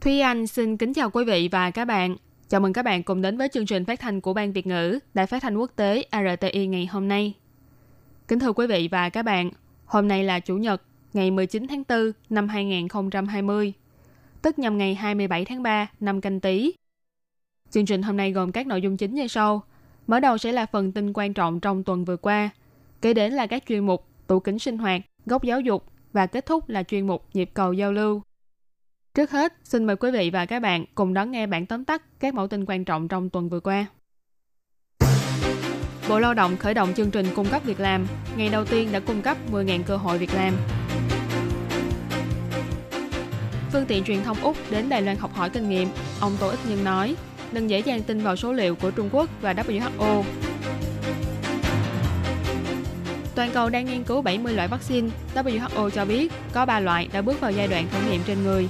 Thúy Anh xin kính chào quý vị và các bạn. Chào mừng các bạn cùng đến với chương trình phát thanh của Ban Việt ngữ, Đài Phát thanh Quốc tế RTI ngày hôm nay. Kính thưa quý vị và các bạn, hôm nay là Chủ nhật, ngày 19 tháng 4 năm 2020, tức nhằm ngày 27 tháng 3 năm Canh Tý. Chương trình hôm nay gồm các nội dung chính như sau. Mở đầu sẽ là phần tin quan trọng trong tuần vừa qua, kế đến là các chuyên mục tủ kính sinh hoạt, góc giáo dục và kết thúc là chuyên mục nhịp cầu giao lưu. Trước hết, xin mời quý vị và các bạn cùng đón nghe bản tóm tắt các mẫu tin quan trọng trong tuần vừa qua. Bộ Lao động khởi động chương trình cung cấp việc làm, ngày đầu tiên đã cung cấp 10.000 cơ hội việc làm. Phương tiện truyền thông Úc đến Đài Loan học hỏi kinh nghiệm, ông Tô Ích Nhân nói, đừng dễ dàng tin vào số liệu của Trung Quốc và WHO. Toàn cầu đang nghiên cứu 70 loại vaccine, WHO cho biết có 3 loại đã bước vào giai đoạn thử nghiệm trên người.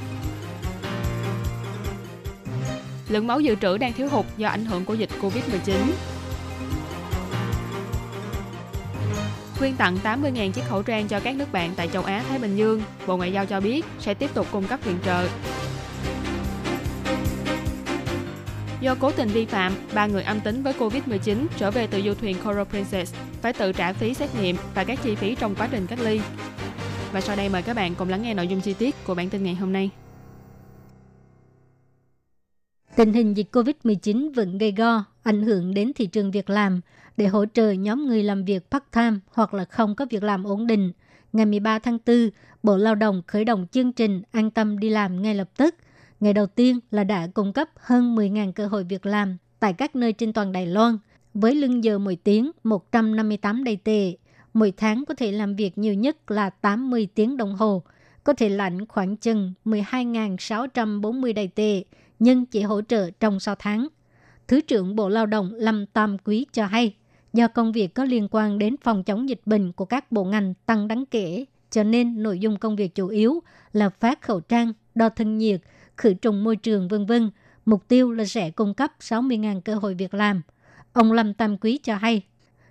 Lượng máu dự trữ đang thiếu hụt do ảnh hưởng của dịch Covid-19. Quyên tặng 80.000 chiếc khẩu trang cho các nước bạn tại châu Á-Thái Bình Dương, Bộ Ngoại giao cho biết sẽ tiếp tục cung cấp viện trợ. Do cố tình vi phạm, 3 người âm tính với Covid-19 trở về từ du thuyền Coral Princess phải tự trả phí xét nghiệm và các chi phí trong quá trình cách ly. Và sau đây mời các bạn cùng lắng nghe nội dung chi tiết của bản tin ngày hôm nay. Tình hình dịch Covid-19 vẫn gay go, ảnh hưởng đến thị trường việc làm. Để hỗ trợ nhóm người làm việc part-time hoặc là không có việc làm ổn định, ngày 13 tháng 4, Bộ Lao động khởi động chương trình An tâm đi làm ngay lập tức. Ngày đầu tiên là đã cung cấp hơn 10.000 cơ hội việc làm tại các nơi trên toàn Đài Loan, với lương giờ mỗi tiếng 158 Đài tệ. Mỗi tháng có thể làm việc nhiều nhất là 80 tiếng đồng hồ, có thể lãnh khoảng chừng 12.640 Đài tệ, nhưng chỉ hỗ trợ trong 6 tháng. Thứ trưởng Bộ Lao động Lâm Tam Quý cho hay, do công việc có liên quan đến phòng chống dịch bệnh của các bộ ngành tăng đáng kể, cho nên nội dung công việc chủ yếu là phát khẩu trang, đo thân nhiệt, khử trùng môi trường v.v. Mục tiêu là sẽ cung cấp 60.000 cơ hội việc làm. Ông Lâm Tam Quý cho hay,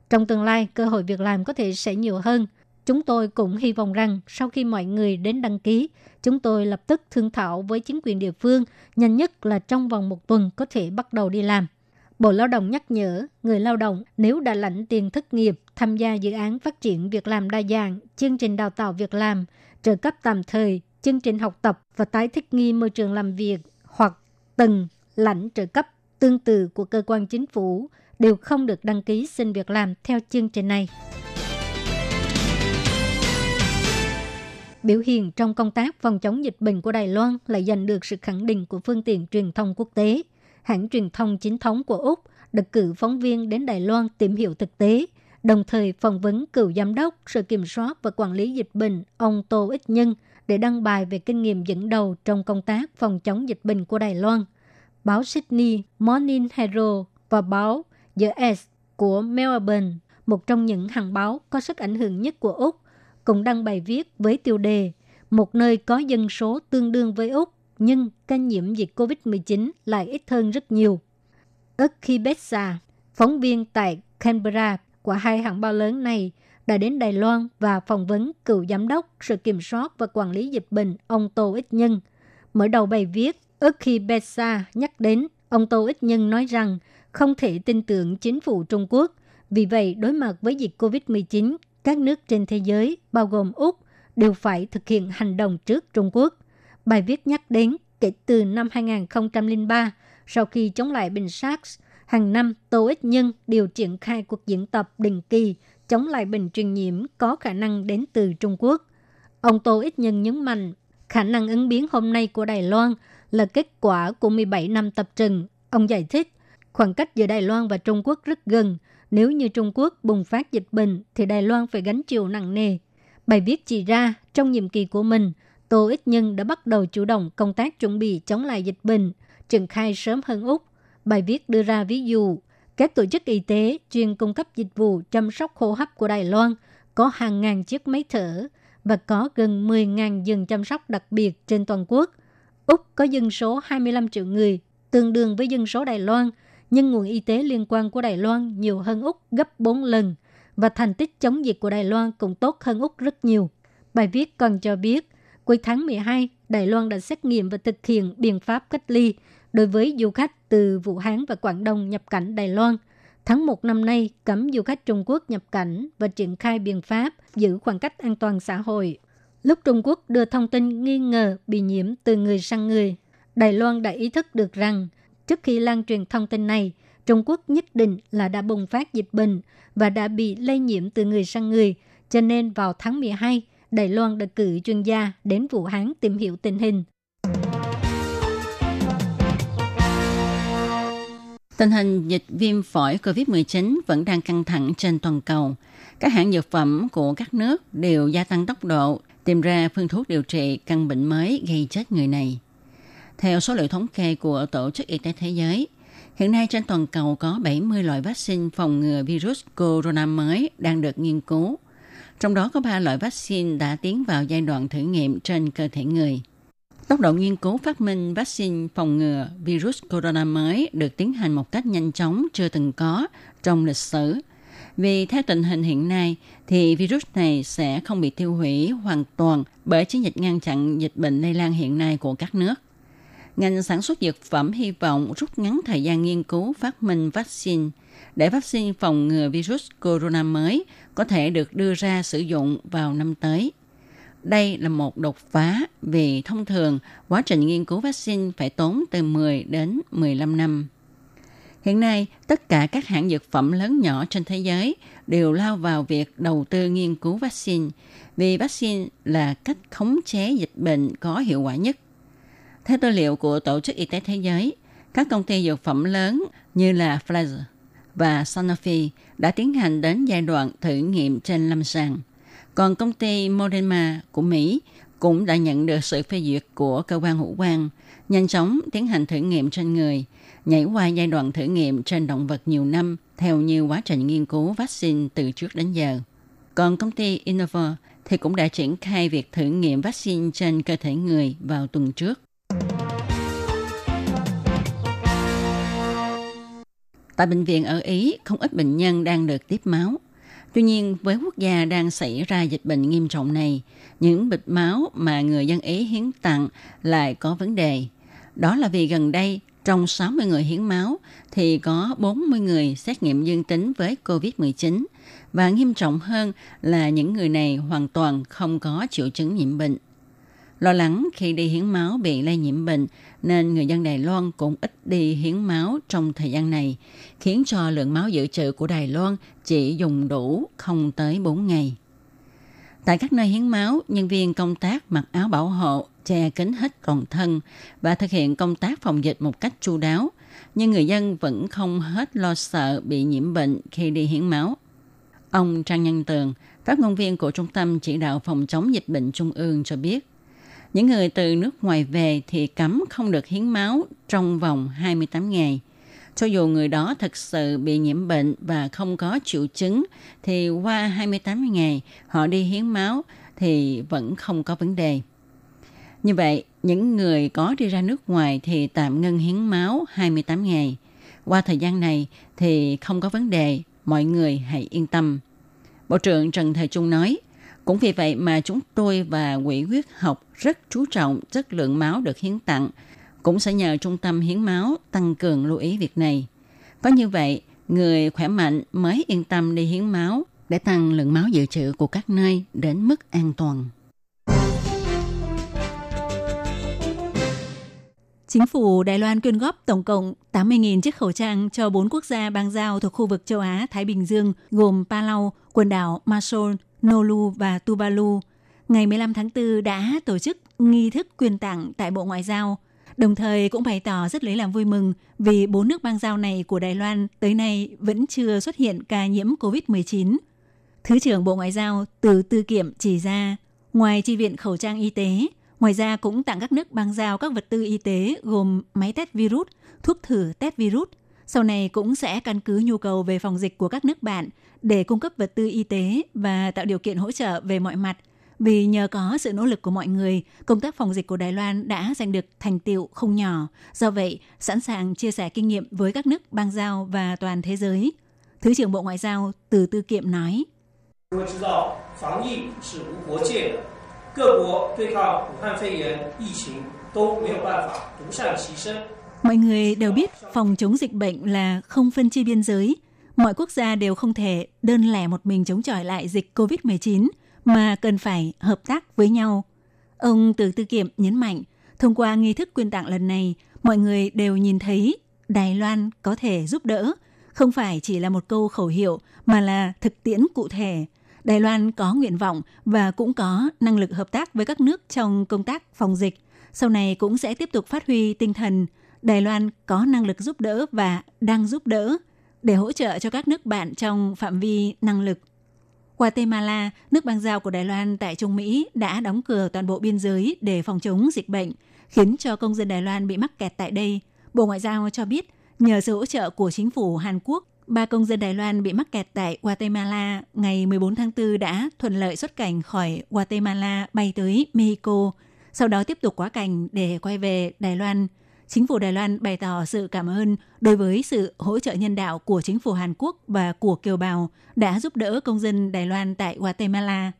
trong tương lai cơ hội việc làm có thể sẽ nhiều hơn. Chúng tôi cũng hy vọng rằng sau khi mọi người đến đăng ký, chúng tôi lập tức thương thảo với chính quyền địa phương, nhanh nhất là trong vòng một tuần có thể bắt đầu đi làm. Bộ Lao động nhắc nhở, người lao động nếu đã lãnh tiền thất nghiệp, tham gia dự án phát triển việc làm đa dạng, chương trình đào tạo việc làm, trợ cấp tạm thời, chương trình học tập và tái thích nghi môi trường làm việc hoặc từng lãnh trợ cấp tương tự của cơ quan chính phủ đều không được đăng ký xin việc làm theo chương trình này. Biểu hiện trong công tác phòng chống dịch bệnh của Đài Loan lại giành được sự khẳng định của phương tiện truyền thông quốc tế. Hãng truyền thông chính thống của Úc được cử phóng viên đến Đài Loan tìm hiểu thực tế, đồng thời phỏng vấn cựu giám đốc Sở Kiểm soát và Quản lý Dịch bệnh ông Tô Ích Nhân để đăng bài về kinh nghiệm dẫn đầu trong công tác phòng chống dịch bệnh của Đài Loan. Báo Sydney Morning Herald và báo The S của Melbourne, một trong những hãng báo có sức ảnh hưởng nhất của Úc, cũng đăng bài viết với tiêu đề "Một nơi có dân số tương đương với Úc, nhưng ca nhiễm dịch COVID-19 lại ít hơn rất nhiều". Uki Bessa, phóng viên tại Canberra của hai hãng báo lớn này, đã đến Đài Loan và phỏng vấn cựu giám đốc Sở Kiểm soát và Quản lý Dịch bệnh ông Tô Ích Nhân. Mở đầu bài viết, Uki Bessa nhắc đến ông Tô Ích Nhân nói rằng không thể tin tưởng chính phủ Trung Quốc. Vì vậy, đối mặt với dịch COVID-19, các nước trên thế giới, bao gồm Úc, đều phải thực hiện hành động trước Trung Quốc. Bài viết nhắc đến kể từ năm 2003, sau khi chống lại bệnh SARS, hàng năm Tô Ích Nhân đều triển khai cuộc diễn tập định kỳ chống lại bệnh truyền nhiễm có khả năng đến từ Trung Quốc. Ông Tô Ích Nhân nhấn mạnh, khả năng ứng biến hôm nay của Đài Loan là kết quả của 17 năm tập trận. Ông giải thích, khoảng cách giữa Đài Loan và Trung Quốc rất gần. Nếu như Trung Quốc bùng phát dịch bệnh, thì Đài Loan phải gánh chịu nặng nề. Bài viết chỉ ra, trong nhiệm kỳ của mình, Tô Ích Nhân đã bắt đầu chủ động công tác chuẩn bị chống lại dịch bệnh, triển khai sớm hơn Úc. Bài viết đưa ra ví dụ, các tổ chức y tế chuyên cung cấp dịch vụ chăm sóc hô hấp của Đài Loan có hàng ngàn chiếc máy thở và có gần 10.000 giường chăm sóc đặc biệt trên toàn quốc. Úc có dân số 25 triệu người, tương đương với dân số Đài Loan, nhưng nguồn y tế liên quan của Đài Loan nhiều hơn Úc gấp 4 lần và thành tích chống dịch của Đài Loan cũng tốt hơn Úc rất nhiều. Bài viết còn cho biết, cuối tháng 12, Đài Loan đã xét nghiệm và thực hiện biện pháp cách ly đối với du khách từ Vũ Hán và Quảng Đông nhập cảnh Đài Loan. Tháng 1 năm nay, cấm du khách Trung Quốc nhập cảnh và triển khai biện pháp giữ khoảng cách an toàn xã hội. Lúc Trung Quốc đưa thông tin nghi ngờ bị nhiễm từ người sang người, Đài Loan đã ý thức được rằng trước khi lan truyền thông tin này, Trung Quốc nhất định là đã bùng phát dịch bệnh và đã bị lây nhiễm từ người sang người. Cho nên vào tháng 12, Đài Loan đã cử chuyên gia đến Vũ Hán tìm hiểu tình hình. Tình hình dịch viêm phổi COVID-19 vẫn đang căng thẳng trên toàn cầu. Các hãng dược phẩm của các nước đều gia tăng tốc độ tìm ra phương thuốc điều trị căn bệnh mới gây chết người này. Theo số liệu thống kê của Tổ chức Y tế Thế giới, hiện nay trên toàn cầu có 70 loại vaccine phòng ngừa virus corona mới đang được nghiên cứu. Trong đó có 3 loại vaccine đã tiến vào giai đoạn thử nghiệm trên cơ thể người. Tốc độ nghiên cứu phát minh vaccine phòng ngừa virus corona mới được tiến hành một cách nhanh chóng chưa từng có trong lịch sử. Vì theo tình hình hiện nay, thì virus này sẽ không bị tiêu hủy hoàn toàn bởi chiến dịch ngăn chặn dịch bệnh lây lan hiện nay của các nước. Ngành sản xuất dược phẩm hy vọng rút ngắn thời gian nghiên cứu phát minh vaccine để vaccine phòng ngừa virus corona mới có thể được đưa ra sử dụng vào năm tới. Đây là một đột phá vì thông thường quá trình nghiên cứu vaccine phải tốn từ 10 đến 15 năm. Hiện nay, tất cả các hãng dược phẩm lớn nhỏ trên thế giới đều lao vào việc đầu tư nghiên cứu vaccine vì vaccine là cách khống chế dịch bệnh có hiệu quả nhất. Theo tư liệu của Tổ chức Y tế Thế giới, các công ty dược phẩm lớn như là Pfizer và Sanofi đã tiến hành đến giai đoạn thử nghiệm trên lâm sàng. Còn công ty Moderna của Mỹ cũng đã nhận được sự phê duyệt của cơ quan hữu quan, nhanh chóng tiến hành thử nghiệm trên người, nhảy qua giai đoạn thử nghiệm trên động vật nhiều năm theo như quá trình nghiên cứu vaccine từ trước đến giờ. Còn công ty Innova thì cũng đã triển khai việc thử nghiệm vaccine trên cơ thể người vào tuần trước. Tại bệnh viện ở Ý, không ít bệnh nhân đang được tiếp máu. Tuy nhiên, với quốc gia đang xảy ra dịch bệnh nghiêm trọng này, những bịch máu mà người dân Ý hiến tặng lại có vấn đề. Đó là vì gần đây, trong 60 người hiến máu, thì có 40 người xét nghiệm dương tính với COVID-19. Và nghiêm trọng hơn là những người này hoàn toàn không có triệu chứng nhiễm bệnh. Lo lắng khi đi hiến máu bị lây nhiễm bệnh, nên người dân Đài Loan cũng ít đi hiến máu trong thời gian này, khiến cho lượng máu dự trữ của Đài Loan chỉ dùng đủ không tới 4 ngày. Tại các nơi hiến máu, nhân viên công tác mặc áo bảo hộ, che kín hết toàn thân và thực hiện công tác phòng dịch một cách chu đáo, nhưng người dân vẫn không hết lo sợ bị nhiễm bệnh khi đi hiến máu. Ông Trang Nhân Tường, phát ngôn viên của Trung tâm Chỉ đạo Phòng chống dịch bệnh Trung ương cho biết, những người từ nước ngoài về thì cấm không được hiến máu trong vòng 28 ngày. Cho dù người đó thực sự bị nhiễm bệnh và không có triệu chứng, thì qua 28 ngày họ đi hiến máu thì vẫn không có vấn đề. Như vậy, những người có đi ra nước ngoài thì tạm ngưng hiến máu 28 ngày. Qua thời gian này thì không có vấn đề, mọi người hãy yên tâm. Bộ trưởng Trần Thời Trung nói, cũng vì vậy mà chúng tôi và Quỹ huyết học rất chú trọng chất lượng máu được hiến tặng, cũng sẽ nhờ Trung tâm Hiến máu tăng cường lưu ý việc này. Có như vậy, người khỏe mạnh mới yên tâm đi hiến máu để tăng lượng máu dự trữ của các nơi đến mức an toàn. Chính phủ Đài Loan quyên góp tổng cộng 80.000 chiếc khẩu trang cho 4 quốc gia bang giao thuộc khu vực châu Á-Thái Bình Dương gồm Palau, quần đảo Marshall, Nauru và Tuvalu. Ngày 15 tháng 4 đã tổ chức nghi thức quyên tặng tại Bộ Ngoại giao, đồng thời cũng bày tỏ rất lấy làm vui mừng vì 4 nước bang giao này của Đài Loan tới nay vẫn chưa xuất hiện ca nhiễm COVID-19. Thứ trưởng Bộ Ngoại giao Từ Tư Kiệm chỉ ra, ngoài chi viện khẩu trang y tế, Ngoài ra cũng tặng các nước bàn giao các vật tư y tế gồm máy test virus, thuốc thử test virus. Sau này cũng sẽ căn cứ nhu cầu về phòng dịch của các nước bạn để cung cấp vật tư y tế và tạo điều kiện hỗ trợ về mọi mặt. Vì nhờ có sự nỗ lực của mọi người, công tác phòng dịch của Đài Loan đã giành được thành tựu không nhỏ. Do vậy, sẵn sàng chia sẻ kinh nghiệm với các nước bang giao và toàn thế giới. Thứ trưởng Bộ Ngoại giao Từ Tư Kiệm nói. Mọi người đều biết phòng chống dịch bệnh là không phân chia biên giới. Mọi quốc gia đều không thể đơn lẻ một mình chống chọi lại dịch COVID-19 mà cần phải hợp tác với nhau. Ông Từ Tư Kiệm nhấn mạnh, thông qua nghi thức quyên tặng lần này, mọi người đều nhìn thấy Đài Loan có thể giúp đỡ. Không phải chỉ là một câu khẩu hiệu mà là thực tiễn cụ thể. Đài Loan có nguyện vọng và cũng có năng lực hợp tác với các nước trong công tác phòng dịch. Sau này cũng sẽ tiếp tục phát huy tinh thần Đài Loan có năng lực giúp đỡ và đang giúp đỡ để hỗ trợ cho các nước bạn trong phạm vi năng lực. Guatemala, nước bang giao của Đài Loan tại Trung Mỹ, đã đóng cửa toàn bộ biên giới để phòng chống dịch bệnh, khiến cho công dân Đài Loan bị mắc kẹt tại đây. Bộ Ngoại giao cho biết, nhờ sự hỗ trợ của chính phủ Hàn Quốc, 3 công dân Đài Loan bị mắc kẹt tại Guatemala ngày 14 tháng 4 đã thuận lợi xuất cảnh khỏi Guatemala bay tới Mexico, sau đó tiếp tục quá cảnh để quay về Đài Loan. Chính phủ Đài Loan bày tỏ sự cảm ơn đối với sự hỗ trợ nhân đạo của chính phủ Hàn Quốc và của kiều bào đã giúp đỡ công dân Đài Loan tại Guatemala.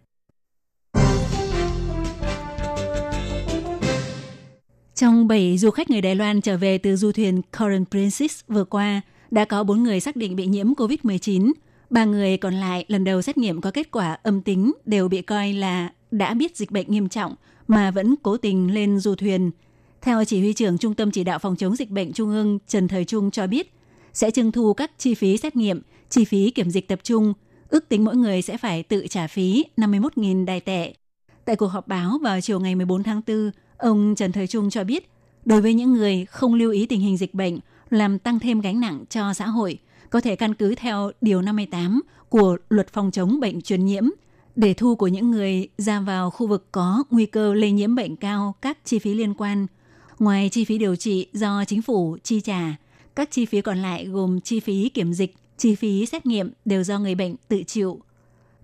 Trong 7 du khách người Đài Loan trở về từ du thuyền Coral Princess vừa qua, đã có 4 người xác định bị nhiễm COVID-19. 3 người còn lại lần đầu xét nghiệm có kết quả âm tính đều bị coi là đã biết dịch bệnh nghiêm trọng mà vẫn cố tình lên du thuyền. Theo Chỉ huy trưởng Trung tâm Chỉ đạo Phòng chống dịch bệnh Trung ương Trần Thời Trung cho biết, sẽ trưng thu các chi phí xét nghiệm, chi phí kiểm dịch tập trung. Ước tính mỗi người sẽ phải tự trả phí 51.000 Đài tệ. Tại cuộc họp báo vào chiều ngày 14 tháng 4, ông Trần Thời Trung cho biết, đối với những người không lưu ý tình hình dịch bệnh, làm tăng thêm gánh nặng cho xã hội, có thể căn cứ theo Điều 58 của Luật Phòng chống bệnh truyền nhiễm, để thu của những người ra vào khu vực có nguy cơ lây nhiễm bệnh cao các chi phí liên quan. Ngoài chi phí điều trị do chính phủ chi trả, các chi phí còn lại gồm chi phí kiểm dịch, chi phí xét nghiệm đều do người bệnh tự chịu.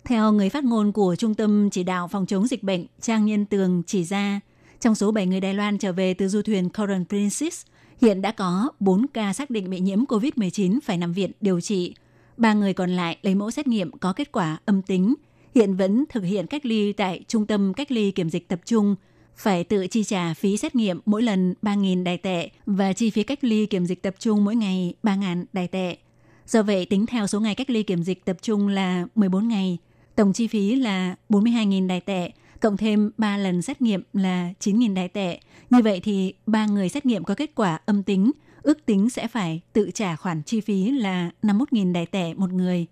Theo người phát ngôn của Trung tâm Chỉ đạo Phòng chống dịch bệnh Trang Nhân Tường chỉ ra, trong số 7 người Đài Loan trở về từ du thuyền Coral Princess, hiện đã có 4 ca xác định bị nhiễm COVID-19 phải nằm viện điều trị. 3 người còn lại lấy mẫu xét nghiệm có kết quả âm tính, hiện vẫn thực hiện cách ly tại Trung tâm Cách ly Kiểm dịch Tập trung, phải tự chi trả phí xét nghiệm mỗi lần 3.000 Đài tệ và chi phí cách ly kiểm dịch tập trung mỗi ngày 3.000 Đài tệ. Do vậy, tính theo số ngày cách ly kiểm dịch tập trung là 14 ngày, tổng chi phí là 42.000 Đài tệ, cộng thêm 3 lần xét nghiệm là 9.000 Đài tệ. Như vậy thì 3 người xét nghiệm có kết quả âm tính, ước tính sẽ phải tự trả khoản chi phí là 51.000 Đài tệ một người.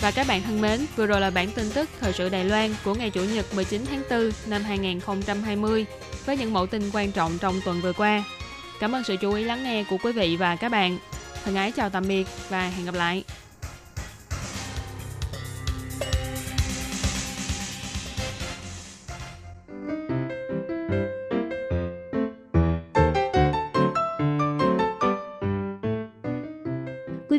Và các bạn thân mến, vừa rồi là bản tin tức thời sự Đài Loan của ngày Chủ nhật 19 tháng 4 năm 2020 với những mẫu tin quan trọng trong tuần vừa qua. Cảm ơn sự chú ý lắng nghe của quý vị và các bạn. Thân ái chào tạm biệt và hẹn gặp lại. Quý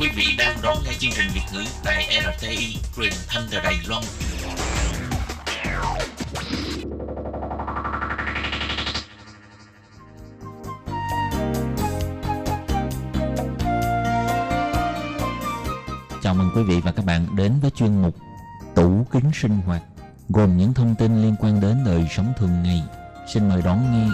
Quý vị đang đón nghe chương trình Việt ngữ tại RTI, truyền thanh từ Đài Loan. Chào mừng quý vị và các bạn đến với chuyên mục Tủ Kính Sinh Hoạt, gồm những thông tin liên quan đến đời sống thường ngày. Xin mời đón nghe.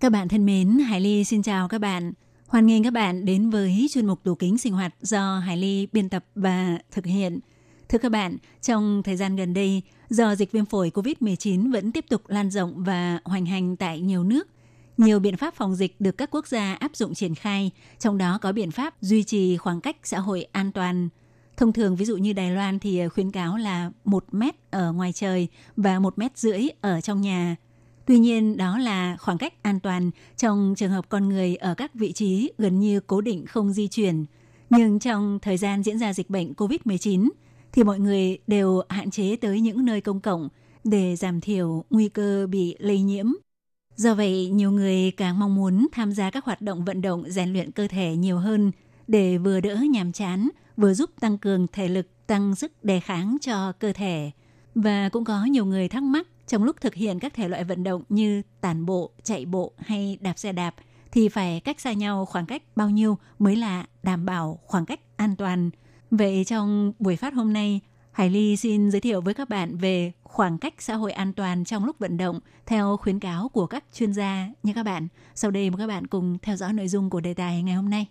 Các bạn thân mến, Hải Ly xin chào các bạn. Hoan nghênh các bạn đến với chuyên mục Tủ Kính Sinh Hoạt do Hải Ly biên tập và thực hiện. Thưa các bạn, trong thời gian gần đây, do dịch viêm phổi COVID-19 vẫn tiếp tục lan rộng và hoành hành tại nhiều nước, nhiều biện pháp phòng dịch được các quốc gia áp dụng triển khai, trong đó có biện pháp duy trì khoảng cách xã hội an toàn. Thông thường, ví dụ như Đài Loan thì khuyến cáo là 1 mét ở ngoài trời và 1 mét rưỡi ở trong nhà. Tuy nhiên, đó là khoảng cách an toàn trong trường hợp con người ở các vị trí gần như cố định không di chuyển. Nhưng trong thời gian diễn ra dịch bệnh COVID-19 thì mọi người đều hạn chế tới những nơi công cộng để giảm thiểu nguy cơ bị lây nhiễm. Do vậy, nhiều người càng mong muốn tham gia các hoạt động vận động rèn luyện cơ thể nhiều hơn để vừa đỡ nhàm chán, vừa giúp tăng cường thể lực, tăng sức đề kháng cho cơ thể. Và cũng có nhiều người thắc mắc trong lúc thực hiện các thể loại vận động như tản bộ, chạy bộ hay đạp xe đạp thì phải cách xa nhau khoảng cách bao nhiêu mới là đảm bảo khoảng cách an toàn. Vậy trong buổi phát hôm nay, Hải Ly xin giới thiệu với các bạn về khoảng cách xã hội an toàn trong lúc vận động theo khuyến cáo của các chuyên gia như các bạn. Sau đây mời các bạn cùng theo dõi nội dung của đề tài ngày hôm nay.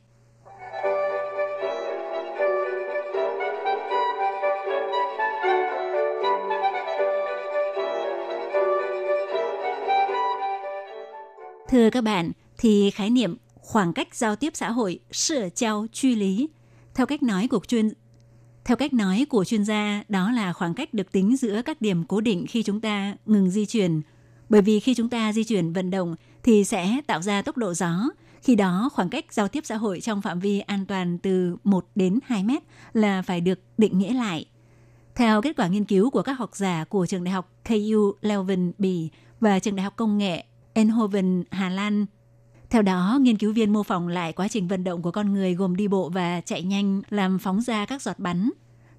Thưa các bạn, thì khái niệm khoảng cách giao tiếp xã hội, sửa trao truy lý, theo cách nói của chuyên gia, đó là khoảng cách được tính giữa các điểm cố định khi chúng ta ngừng di chuyển. Bởi vì khi chúng ta di chuyển vận động thì sẽ tạo ra tốc độ gió. Khi đó, khoảng cách giao tiếp xã hội trong phạm vi an toàn từ 1 đến 2 mét là phải được định nghĩa lại. Theo kết quả nghiên cứu của các học giả của trường đại học KU Leuven Bỉ và trường đại học công nghệ Eindhoven, Hà Lan. Theo đó, nghiên cứu viên mô phỏng lại quá trình vận động của con người gồm đi bộ và chạy nhanh làm phóng ra các giọt bắn.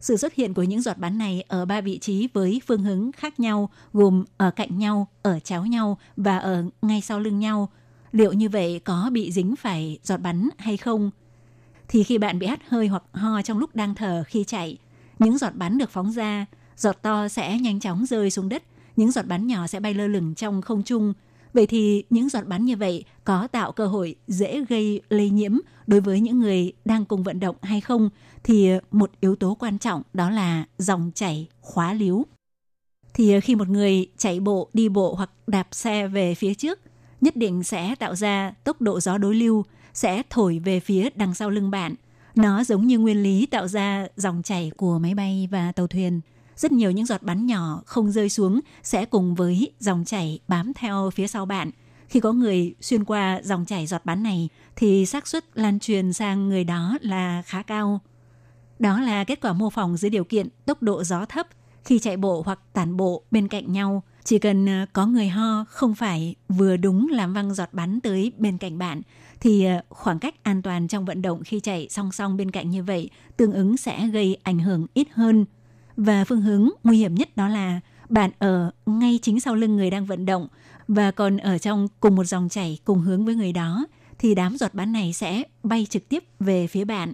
Sự xuất hiện của những giọt bắn này ở 3 vị trí với phương hướng khác nhau, gồm ở cạnh nhau, ở chéo nhau và ở ngay sau lưng nhau. Liệu như vậy có bị dính phải giọt bắn hay không? Thì khi bạn bị hắt hơi hoặc ho trong lúc đang thở khi chạy, những giọt bắn được phóng ra, giọt to sẽ nhanh chóng rơi xuống đất, những giọt bắn nhỏ sẽ bay lơ lửng trong không trung. Vậy thì những giọt bắn như vậy có tạo cơ hội dễ gây lây nhiễm đối với những người đang cùng vận động hay không? Thì một yếu tố quan trọng đó là dòng chảy khóa líu. Thì khi một người chạy bộ, đi bộ hoặc đạp xe về phía trước, nhất định sẽ tạo ra tốc độ gió đối lưu, sẽ thổi về phía đằng sau lưng bạn. Nó giống như nguyên lý tạo ra dòng chảy của máy bay và tàu thuyền. Rất nhiều những giọt bắn nhỏ không rơi xuống sẽ cùng với dòng chảy bám theo phía sau bạn. Khi có người xuyên qua dòng chảy giọt bắn này thì xác suất lan truyền sang người đó là khá cao. Đó là kết quả mô phỏng dưới điều kiện tốc độ gió thấp khi chạy bộ hoặc tản bộ bên cạnh nhau. Chỉ cần có người ho không phải vừa đúng làm văng giọt bắn tới bên cạnh bạn thì khoảng cách an toàn trong vận động khi chạy song song bên cạnh như vậy tương ứng sẽ gây ảnh hưởng ít hơn. Và phương hướng nguy hiểm nhất đó là bạn ở ngay chính sau lưng người đang vận động và còn ở trong cùng một dòng chảy cùng hướng với người đó thì đám giọt bắn này sẽ bay trực tiếp về phía bạn.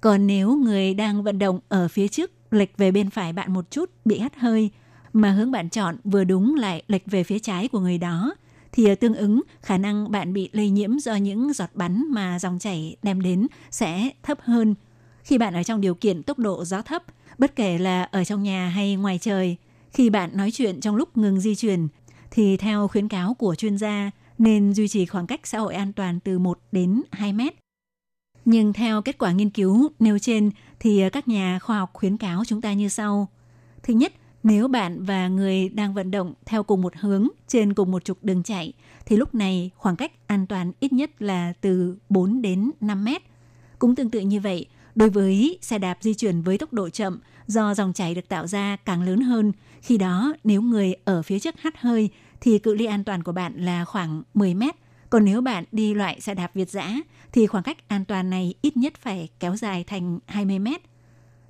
Còn nếu người đang vận động ở phía trước lệch về bên phải bạn một chút bị hắt hơi mà hướng bạn chọn vừa đúng lại lệch về phía trái của người đó thì tương ứng khả năng bạn bị lây nhiễm do những giọt bắn mà dòng chảy đem đến sẽ thấp hơn. Khi bạn ở trong điều kiện tốc độ gió thấp, bất kể là ở trong nhà hay ngoài trời, khi bạn nói chuyện trong lúc ngừng di chuyển, thì theo khuyến cáo của chuyên gia nên duy trì khoảng cách xã hội an toàn từ 1 đến 2 mét Nhưng theo kết quả nghiên cứu nêu trên thì các nhà khoa học khuyến cáo chúng ta như sau. Thứ nhất, nếu bạn và người đang vận động theo cùng một hướng trên cùng một trục đường chạy thì lúc này khoảng cách an toàn ít nhất là từ 4 đến 5 mét. Cũng tương tự như vậy, đối với xe đạp di chuyển với tốc độ chậm do dòng chảy được tạo ra càng lớn hơn, khi đó nếu người ở phía trước hắt hơi thì cự ly an toàn của bạn là khoảng 10 mét. Còn nếu bạn đi loại xe đạp Việt dã thì khoảng cách an toàn này ít nhất phải kéo dài thành 20 mét.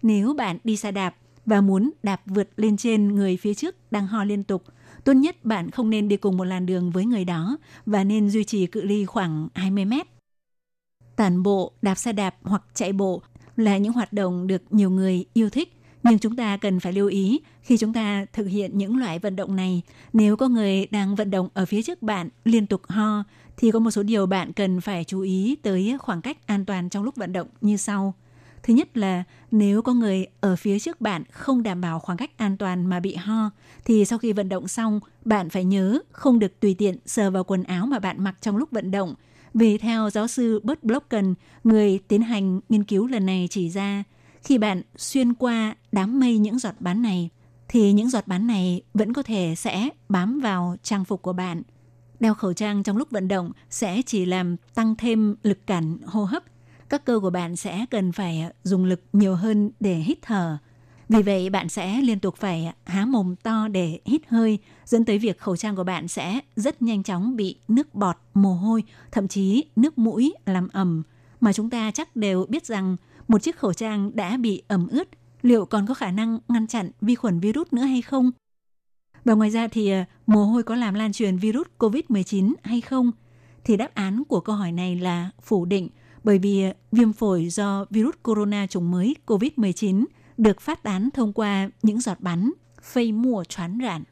Nếu bạn đi xe đạp và muốn đạp vượt lên trên người phía trước đang ho liên tục, tốt nhất bạn không nên đi cùng một làn đường với người đó và nên duy trì cự ly khoảng 20 mét. Tản bộ, đạp xe đạp hoặc chạy bộ là những hoạt động được nhiều người yêu thích, nhưng chúng ta cần phải lưu ý khi chúng ta thực hiện những loại vận động này. Nếu có người đang vận động ở phía trước bạn liên tục ho, thì có một số điều bạn cần phải chú ý tới khoảng cách an toàn trong lúc vận động như sau. Thứ nhất là nếu có người ở phía trước bạn không đảm bảo khoảng cách an toàn mà bị ho, thì sau khi vận động xong, bạn phải nhớ không được tùy tiện sờ vào quần áo mà bạn mặc trong lúc vận động. Vì theo giáo sư Bert Blocken, người tiến hành nghiên cứu lần này chỉ ra, khi bạn xuyên qua đám mây những giọt bắn này, thì những giọt bắn này vẫn có thể sẽ bám vào trang phục của bạn. Đeo khẩu trang trong lúc vận động sẽ chỉ làm tăng thêm lực cản hô hấp. Các cơ của bạn sẽ cần phải dùng lực nhiều hơn để hít thở. Vì vậy, bạn sẽ liên tục phải há mồm to để hít hơi, dẫn tới việc khẩu trang của bạn sẽ rất nhanh chóng bị nước bọt, mồ hôi, thậm chí nước mũi làm ẩm. Mà chúng ta chắc đều biết rằng một chiếc khẩu trang đã bị ẩm ướt, liệu còn có khả năng ngăn chặn vi khuẩn virus nữa hay không? Và ngoài ra thì mồ hôi có làm lan truyền virus COVID-19 hay không? Thì đáp án của câu hỏi này là phủ định, bởi vì viêm phổi do virus corona chủng mới COVID-19 được phát tán thông qua những giọt bắn phây mùa choán rạn.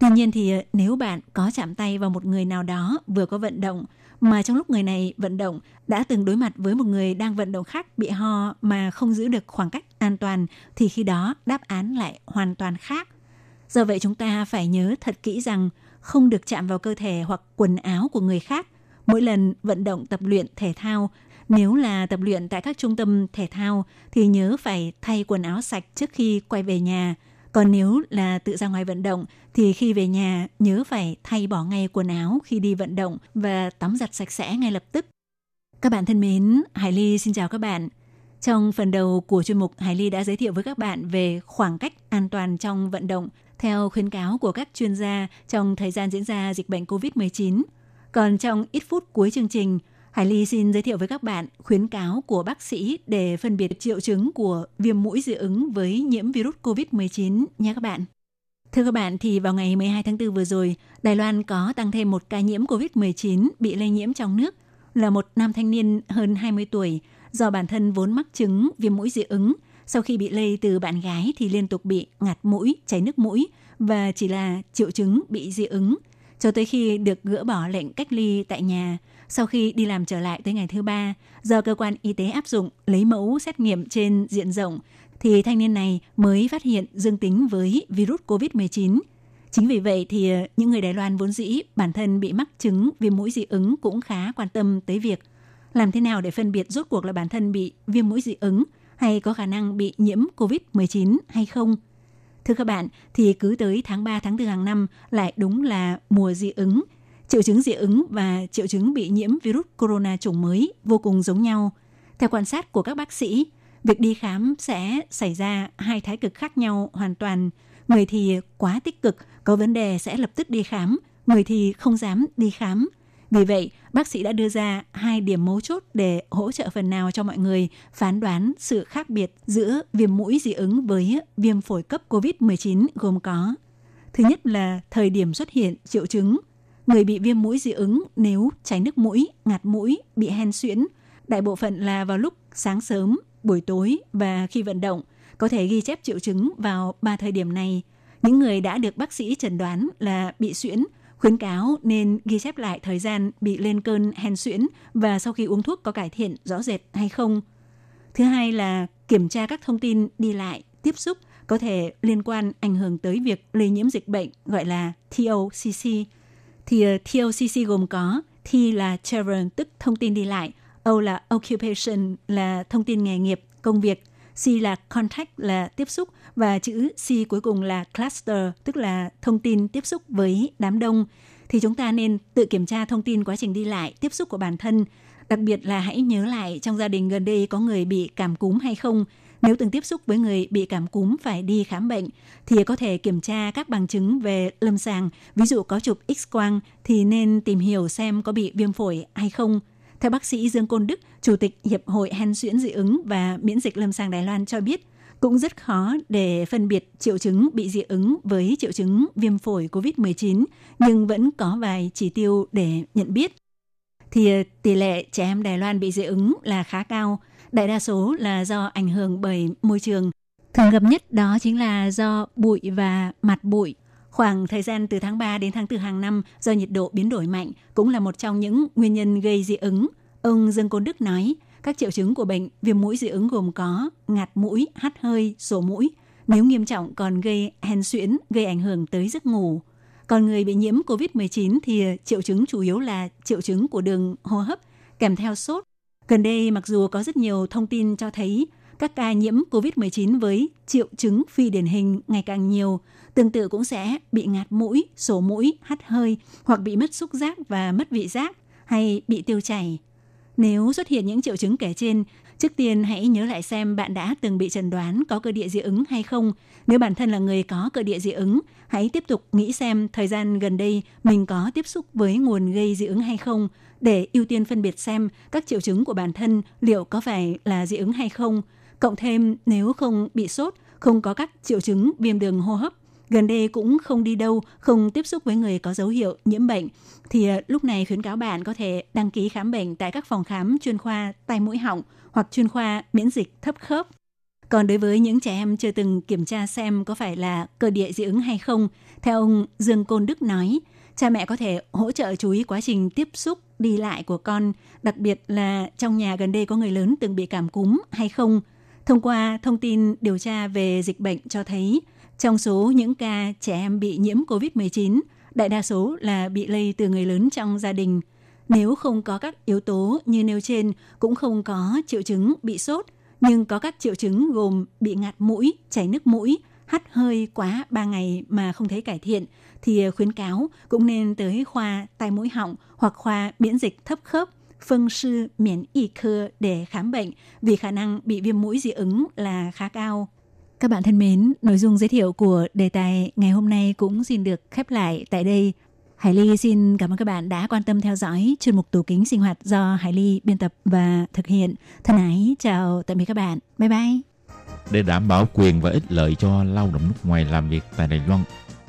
Tuy nhiên thì nếu bạn có chạm tay vào một người nào đó vừa có vận động, mà trong lúc người này vận động đã từng đối mặt với một người đang vận động khác bị ho mà không giữ được khoảng cách an toàn, thì khi đó đáp án lại hoàn toàn khác. Do vậy chúng ta phải nhớ thật kỹ rằng không được chạm vào cơ thể hoặc quần áo của người khác. Mỗi lần vận động tập luyện thể thao, nếu là tập luyện tại các trung tâm thể thao thì nhớ phải thay quần áo sạch trước khi quay về nhà. Còn nếu là tự ra ngoài vận động thì khi về nhà nhớ phải thay bỏ ngay quần áo khi đi vận động và tắm giặt sạch sẽ ngay lập tức. Các bạn thân mến, Hải Ly xin chào các bạn. Trong phần đầu của chuyên mục, Hải Ly đã giới thiệu với các bạn về khoảng cách an toàn trong vận động theo khuyến cáo của các chuyên gia trong thời gian diễn ra dịch bệnh COVID-19. Còn trong ít phút cuối chương trình, Hải Ly xin giới thiệu với các bạn khuyến cáo của bác sĩ để phân biệt triệu chứng của viêm mũi dị ứng với nhiễm virus COVID-19 nha các bạn. Thưa các bạn, thì vào ngày 12 tháng 4 vừa rồi, Đài Loan có tăng thêm một ca nhiễm COVID-19 bị lây nhiễm trong nước là một nam thanh niên hơn 20 tuổi do bản thân vốn mắc chứng viêm mũi dị ứng. Sau khi bị lây từ bạn gái thì liên tục bị ngạt mũi, chảy nước mũi và chỉ là triệu chứng bị dị ứng cho tới khi được gỡ bỏ lệnh cách ly tại nhà. Sau khi đi làm trở lại tới ngày thứ ba, do cơ quan y tế áp dụng lấy mẫu xét nghiệm trên diện rộng, thì thanh niên này mới phát hiện dương tính với virus COVID-19. Chính vì vậy thì những người Đài Loan vốn dĩ bản thân bị mắc chứng viêm mũi dị ứng cũng khá quan tâm tới việc làm thế nào để phân biệt rốt cuộc là bản thân bị viêm mũi dị ứng hay có khả năng bị nhiễm COVID-19 hay không. Thưa các bạn, thì cứ tới tháng 3, tháng 4 hàng năm lại đúng là mùa dị ứng. Triệu chứng dị ứng và triệu chứng bị nhiễm virus corona chủng mới vô cùng giống nhau. Theo quan sát của các bác sĩ, việc đi khám sẽ xảy ra hai thái cực khác nhau hoàn toàn. Người thì quá tích cực, có vấn đề sẽ lập tức đi khám, người thì không dám đi khám. Vì vậy, bác sĩ đã đưa ra hai điểm mấu chốt để hỗ trợ phần nào cho mọi người phán đoán sự khác biệt giữa viêm mũi dị ứng với viêm phổi cấp COVID-19 gồm có. Thứ nhất là thời điểm xuất hiện triệu chứng. Người bị viêm mũi dị ứng nếu chảy nước mũi, ngạt mũi, bị hen suyễn, đại bộ phận là vào lúc sáng sớm, buổi tối và khi vận động, có thể ghi chép triệu chứng vào 3 thời điểm này. Những người đã được bác sĩ chẩn đoán là bị suyễn, khuyến cáo nên ghi chép lại thời gian bị lên cơn hen suyễn và sau khi uống thuốc có cải thiện rõ rệt hay không. Thứ hai là kiểm tra các thông tin đi lại, tiếp xúc có thể liên quan ảnh hưởng tới việc lây nhiễm dịch bệnh, gọi là TOCC. Thì TOCC gồm có T là travel, tức thông tin đi lại, O là occupation là thông tin nghề nghiệp, công việc. C là contact là tiếp xúc. Và chữ C cuối cùng là cluster, tức là thông tin tiếp xúc với đám đông. Thì chúng ta nên tự kiểm tra thông tin quá trình đi lại, tiếp xúc của bản thân. Đặc biệt là hãy nhớ lại trong gia đình gần đây có người bị cảm cúm hay không. Nếu từng tiếp xúc với người bị cảm cúm phải đi khám bệnh thì có thể kiểm tra các bằng chứng về lâm sàng. Ví dụ có chụp X-quang thì nên tìm hiểu xem có bị viêm phổi hay không. Theo bác sĩ Dương Côn Đức, Chủ tịch Hiệp hội Hen suyễn dị ứng và miễn dịch lâm sàng Đài Loan cho biết, cũng rất khó để phân biệt triệu chứng bị dị ứng với triệu chứng viêm phổi COVID-19, nhưng vẫn có vài chỉ tiêu để nhận biết. Thì tỷ lệ trẻ em Đài Loan bị dị ứng là khá cao, đại đa số là do ảnh hưởng bởi môi trường. Thường gặp nhất đó chính là do bụi và mặt bụi. Khoảng thời gian từ tháng 3 đến tháng 4 hàng năm do nhiệt độ biến đổi mạnh cũng là một trong những nguyên nhân gây dị ứng. Ông Dương Côn Đức nói, các triệu chứng của bệnh viêm mũi dị ứng gồm có ngạt mũi, hắt hơi, sổ mũi. Nếu nghiêm trọng còn gây hen suyễn, gây ảnh hưởng tới giấc ngủ. Còn người bị nhiễm COVID-19 thì triệu chứng chủ yếu là triệu chứng của đường hô hấp, kèm theo sốt. Gần đây mặc dù có rất nhiều thông tin cho thấy các ca nhiễm COVID-19 với triệu chứng phi điển hình ngày càng nhiều, tương tự cũng sẽ bị ngạt mũi, sổ mũi, hắt hơi hoặc bị mất xúc giác và mất vị giác hay bị tiêu chảy. Nếu xuất hiện những triệu chứng kể trên, trước tiên hãy nhớ lại xem bạn đã từng bị chẩn đoán có cơ địa dị ứng hay không. Nếu bản thân là người có cơ địa dị ứng, hãy tiếp tục nghĩ xem thời gian gần đây mình có tiếp xúc với nguồn gây dị ứng hay không, để ưu tiên phân biệt xem các triệu chứng của bản thân liệu có phải là dị ứng hay không. Cộng thêm nếu không bị sốt, không có các triệu chứng viêm đường hô hấp, gần đây cũng không đi đâu, không tiếp xúc với người có dấu hiệu nhiễm bệnh, thì lúc này khuyến cáo bạn có thể đăng ký khám bệnh tại các phòng khám chuyên khoa tai mũi họng hoặc chuyên khoa miễn dịch thấp khớp. Còn đối với những trẻ em chưa từng kiểm tra xem có phải là cơ địa dị ứng hay không, theo ông Dương Côn Đức nói, cha mẹ có thể hỗ trợ chú ý quá trình tiếp xúc, đi lại của con, đặc biệt là trong nhà gần đây có người lớn từng bị cảm cúm hay không. Thông qua thông tin điều tra về dịch bệnh cho thấy, trong số những ca trẻ em bị nhiễm COVID-19, đại đa số là bị lây từ người lớn trong gia đình. Nếu không có các yếu tố như nêu trên, cũng không có triệu chứng bị sốt, nhưng có các triệu chứng gồm bị ngạt mũi, chảy nước mũi, hắt hơi quá 3 ngày mà không thấy cải thiện, thì khuyến cáo cũng nên tới khoa tai mũi họng hoặc khoa miễn dịch thấp khớp, phân sư miễn y cơ để khám bệnh, vì khả năng bị viêm mũi dị ứng là khá cao. Các bạn thân mến, nội dung giới thiệu của đề tài ngày hôm nay cũng xin được khép lại tại đây. Hải Ly xin cảm ơn các bạn đã quan tâm theo dõi chuyên mục Tủ Kính Sinh Hoạt do Hải Ly biên tập và thực hiện. Thân ái, chào tạm biệt các bạn. Bye bye. Để đảm bảo quyền và ích lợi cho lao động nước ngoài làm việc tại Đài Loan,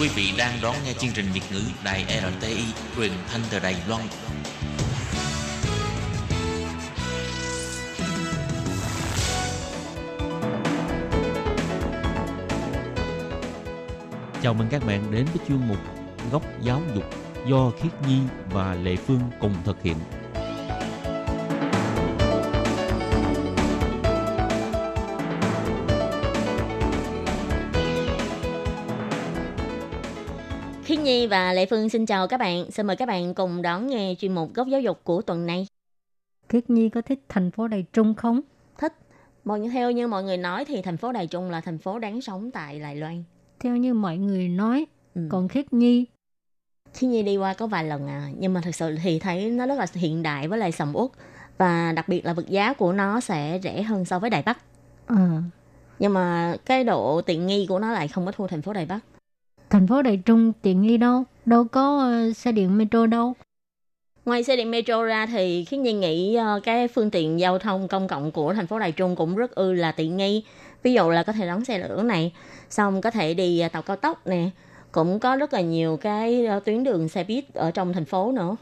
Quý vị đang đón nghe chương trình Việt ngữ Đài RTI, truyền thanh từ Đài Loan. Chào mừng các bạn đến với chuyên mục Góc Giáo dục do Khiết Nhi và Lệ Phương cùng thực hiện. Khiết Nhi và Lệ Phương xin chào các bạn. Xin mời các bạn cùng đón nghe chuyên mục Góc Giáo dục của tuần này. Khiết Nhi có thích thành phố Đài Trung không? Thích. Theo như mọi người nói thì thành phố Đài Trung là thành phố đáng sống tại Đài Loan. Theo như mọi người nói. Còn Khiết Nhi đi qua có vài lần à. Nhưng mà thực sự thì thấy nó rất là hiện đại với lại sầm uất. Và đặc biệt là vật giá của nó sẽ rẻ hơn so với Đài Bắc. Nhưng mà cái độ tiện nghi của nó lại không có thua thành phố Đài Bắc. Thành phố Đài Trung tiện nghi đâu, đâu có xe điện metro đâu. Ngoài xe điện metro ra thì Khiết Nhi nghĩ cái phương tiện giao thông công cộng của thành phố Đài Trung cũng rất là tiện nghi. Ví dụ là có thể đón xe lửa này, xong có thể đi tàu cao tốc nè, cũng có rất là nhiều cái tuyến đường xe buýt ở trong thành phố nữa.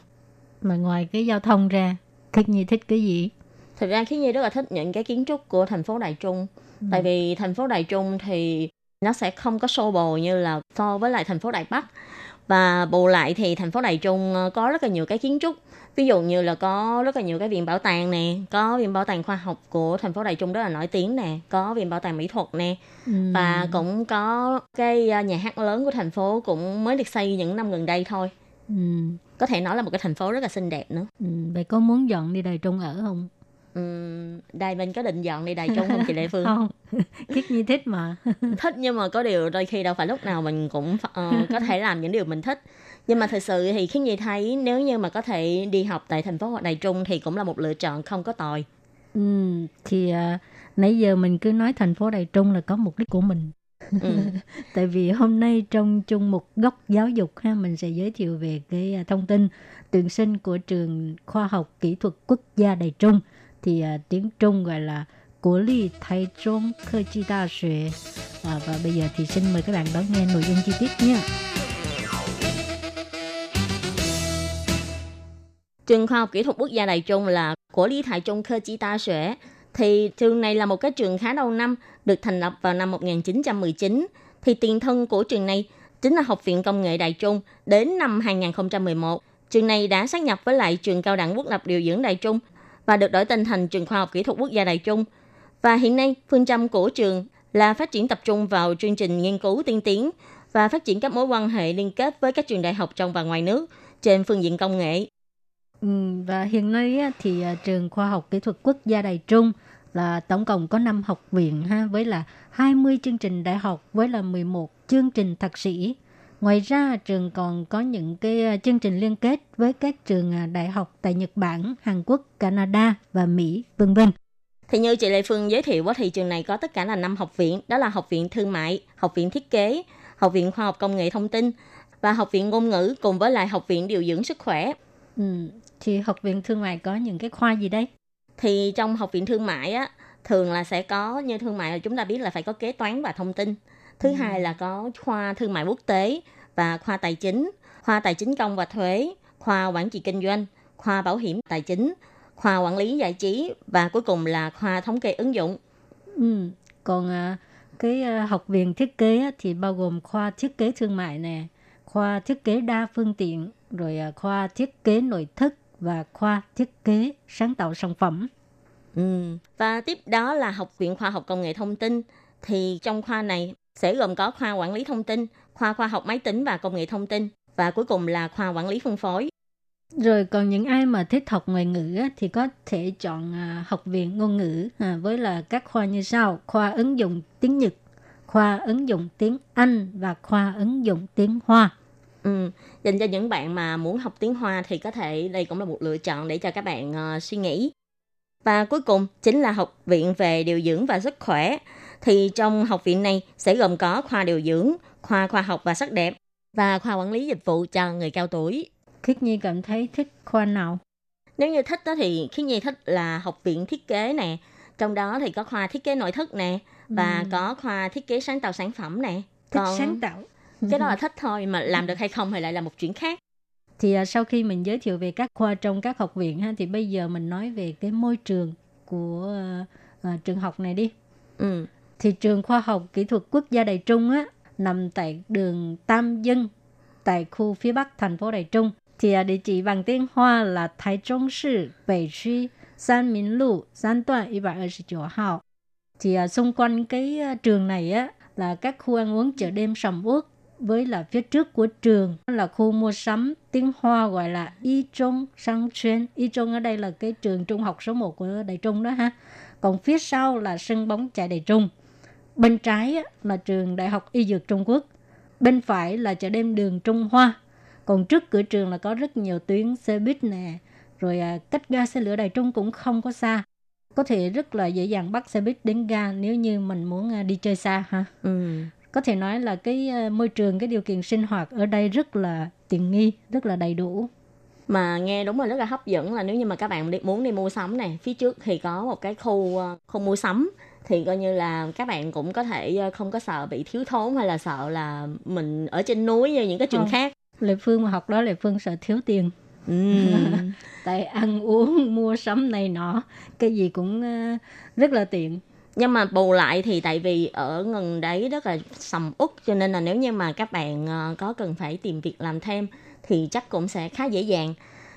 Mà ngoài cái giao thông ra, Khiết Nhi thích cái gì? Thực ra Khiết Nhi rất là thích những cái kiến trúc của thành phố Đài Trung. Tại vì thành phố Đài Trung thì nó sẽ không có xô bồ như là so với lại thành phố Đài Bắc. Và bù lại thì thành phố Đài Trung có rất là nhiều cái kiến trúc. Ví dụ như là có rất là nhiều cái viện bảo tàng nè, có viện bảo tàng khoa học của thành phố Đài Trung rất là nổi tiếng nè, có viện bảo tàng mỹ thuật nè. Và cũng có cái nhà hát lớn của thành phố cũng mới được xây những năm gần đây thôi. Có thể nói là một cái thành phố rất là xinh đẹp nữa. Vậy có muốn dọn đi Đài Trung ở không? Đài mình có định dọn đi Đài Trung không chị Lệ Phương? Không, Khiết Nhi thích mà. Thích, nhưng mà có điều đôi khi đâu phải lúc nào mình cũng có thể làm những điều mình thích. Nhưng mà thực sự thì Khiết Nhi thấy nếu như mà có thể đi học tại thành phố Đài Trung thì cũng là một lựa chọn không có tồi. Thì nãy giờ mình cứ nói thành phố Đài Trung là có mục đích của mình. Tại vì hôm nay trong chung một góc giáo dục ha, mình sẽ giới thiệu về cái thông tin tuyển sinh của Trường Khoa học Kỹ thuật Quốc gia Đài Trung. Thì tiếng Trung gọi là Quốc lý Thái Trung Cơ chi Đại Học. Và bây giờ thì xin mời các bạn đón nghe nội dung chi tiết nhé. Trường Khoa học Kỹ thuật Quốc gia Đài Trung là Quốc lý Thái Trung Cơ chi Đại Học. Thì trường này là một cái trường khá đầu năm, được thành lập vào năm 1919. Thì tiền thân của trường này chính là Học viện Công nghệ Đài Trung. Đến năm 2011, trường này đã sát nhập với lại Trường Cao đẳng Quốc lập Điều dưỡng Đài Trung và được đổi tên thành Trường Khoa học Kỹ thuật Quốc gia Đài Trung. Và hiện nay, phương châm của trường là phát triển tập trung vào chương trình nghiên cứu tiên tiến và phát triển các mối quan hệ liên kết với các trường đại học trong và ngoài nước trên phương diện công nghệ. Và hiện nay thì Trường Khoa học Kỹ thuật Quốc gia Đài Trung là tổng cộng có 5 học viện ha, với là 20 chương trình đại học với là 11 chương trình thạc sĩ. Ngoài ra, trường còn có những cái chương trình liên kết với các trường đại học tại Nhật Bản, Hàn Quốc, Canada và Mỹ, v.v. Thì như chị Lê Phương giới thiệu, thì trường này có tất cả là 5 học viện, đó là Học viện Thương mại, Học viện Thiết kế, Học viện Khoa học Công nghệ Thông tin và Học viện Ngôn ngữ cùng với lại Học viện Điều dưỡng Sức khỏe. Thì Học viện Thương mại có những cái khoa gì đấy? Thì trong Học viện Thương mại á, thường là sẽ có, như thương mại là chúng ta biết là phải có kế toán và thông tin. Thứ hai là có khoa thương mại quốc tế và khoa tài chính công và thuế, khoa quản trị kinh doanh, khoa bảo hiểm tài chính, khoa quản lý giải trí và cuối cùng là khoa thống kê ứng dụng. Còn cái học viện thiết kế thì bao gồm khoa thiết kế thương mại nè, khoa thiết kế đa phương tiện, rồi khoa thiết kế nội thất và khoa thiết kế sáng tạo sản phẩm. Và tiếp đó là Học viện Khoa học Công nghệ Thông tin. Thì trong khoa này sẽ gồm có khoa quản lý thông tin, khoa khoa học máy tính và công nghệ thông tin và cuối cùng là khoa quản lý phân phối. Rồi còn những ai mà thích học ngoại ngữ thì có thể chọn học viện ngôn ngữ với là các khoa như sau: khoa ứng dụng tiếng Nhật, khoa ứng dụng tiếng Anh và khoa ứng dụng tiếng Hoa. Dành cho những bạn mà muốn học tiếng Hoa thì có thể đây cũng là một lựa chọn để cho các bạn suy nghĩ. Và cuối cùng chính là Học viện về Điều dưỡng và Sức khỏe. Thì trong học viện này sẽ gồm có khoa điều dưỡng, khoa khoa học và sắc đẹp và khoa quản lý dịch vụ cho người cao tuổi. Khiết Nhi cảm thấy thích khoa nào? Nếu như thích đó thì Khiết Nhi thích là Học viện thiết kế nè. Trong đó thì có khoa thiết kế nội thất nè và có khoa thiết kế sáng tạo sản phẩm nè. Thích sáng tạo. Cái đó là thích thôi, mà làm được hay không thì lại là một chuyện khác. Thì sau khi mình giới thiệu về các khoa trong các học viện ha, thì bây giờ mình nói về cái môi trường của trường học này đi. Ừ. Thì Trường Khoa học Kỹ thuật Quốc gia Đài Trung á, nằm tại đường Tam Dân, tại khu phía bắc thành phố Đài Trung. Thì địa chỉ bằng tiếng Hoa là Thái Trung Sư, Bảy Sư, San Minh Lu, San Toàn, 129 Hào. Thì xung quanh cái trường này á, là các khu ăn uống chợ đêm sầm uất, với là phía trước của trường là khu mua sắm tiếng Hoa gọi là Y Trung Sang Chuyên. Y Trung ở đây là cái trường trung học số 1 của Đài Trung đó ha. Còn phía sau là sân bóng chạy Đài Trung. Bên trái á, là trường Đại học Y Dược Trung Quốc. Bên phải là chợ đêm đường Trung Hoa. Còn trước cửa trường là có rất nhiều tuyến xe buýt nè. Rồi cách ga xe lửa Đài Trung cũng không có xa. Có thể rất là dễ dàng bắt xe buýt đến ga nếu như mình muốn đi chơi xa ha. Ừ. Có thể nói là cái môi trường, cái điều kiện sinh hoạt ở đây rất là tiện nghi, rất là đầy đủ. Mà nghe đúng là rất là hấp dẫn, là nếu như mà các bạn muốn đi mua sắm này, phía trước thì có một cái khu mua sắm, thì coi như là các bạn cũng có thể không có sợ bị thiếu thốn hay là sợ là mình ở trên núi như những cái trường khác. Lệ Phương mà học đó, Lệ Phương sợ thiếu tiền. Tại ăn uống, mua sắm này nọ, cái gì cũng rất là tiện. Nhưng mà bù lại thì tại vì ở gần đấy rất là sầm uất, cho nên là nếu như mà các bạn có cần phải tìm việc làm thêm thì chắc cũng sẽ khá dễ dàng.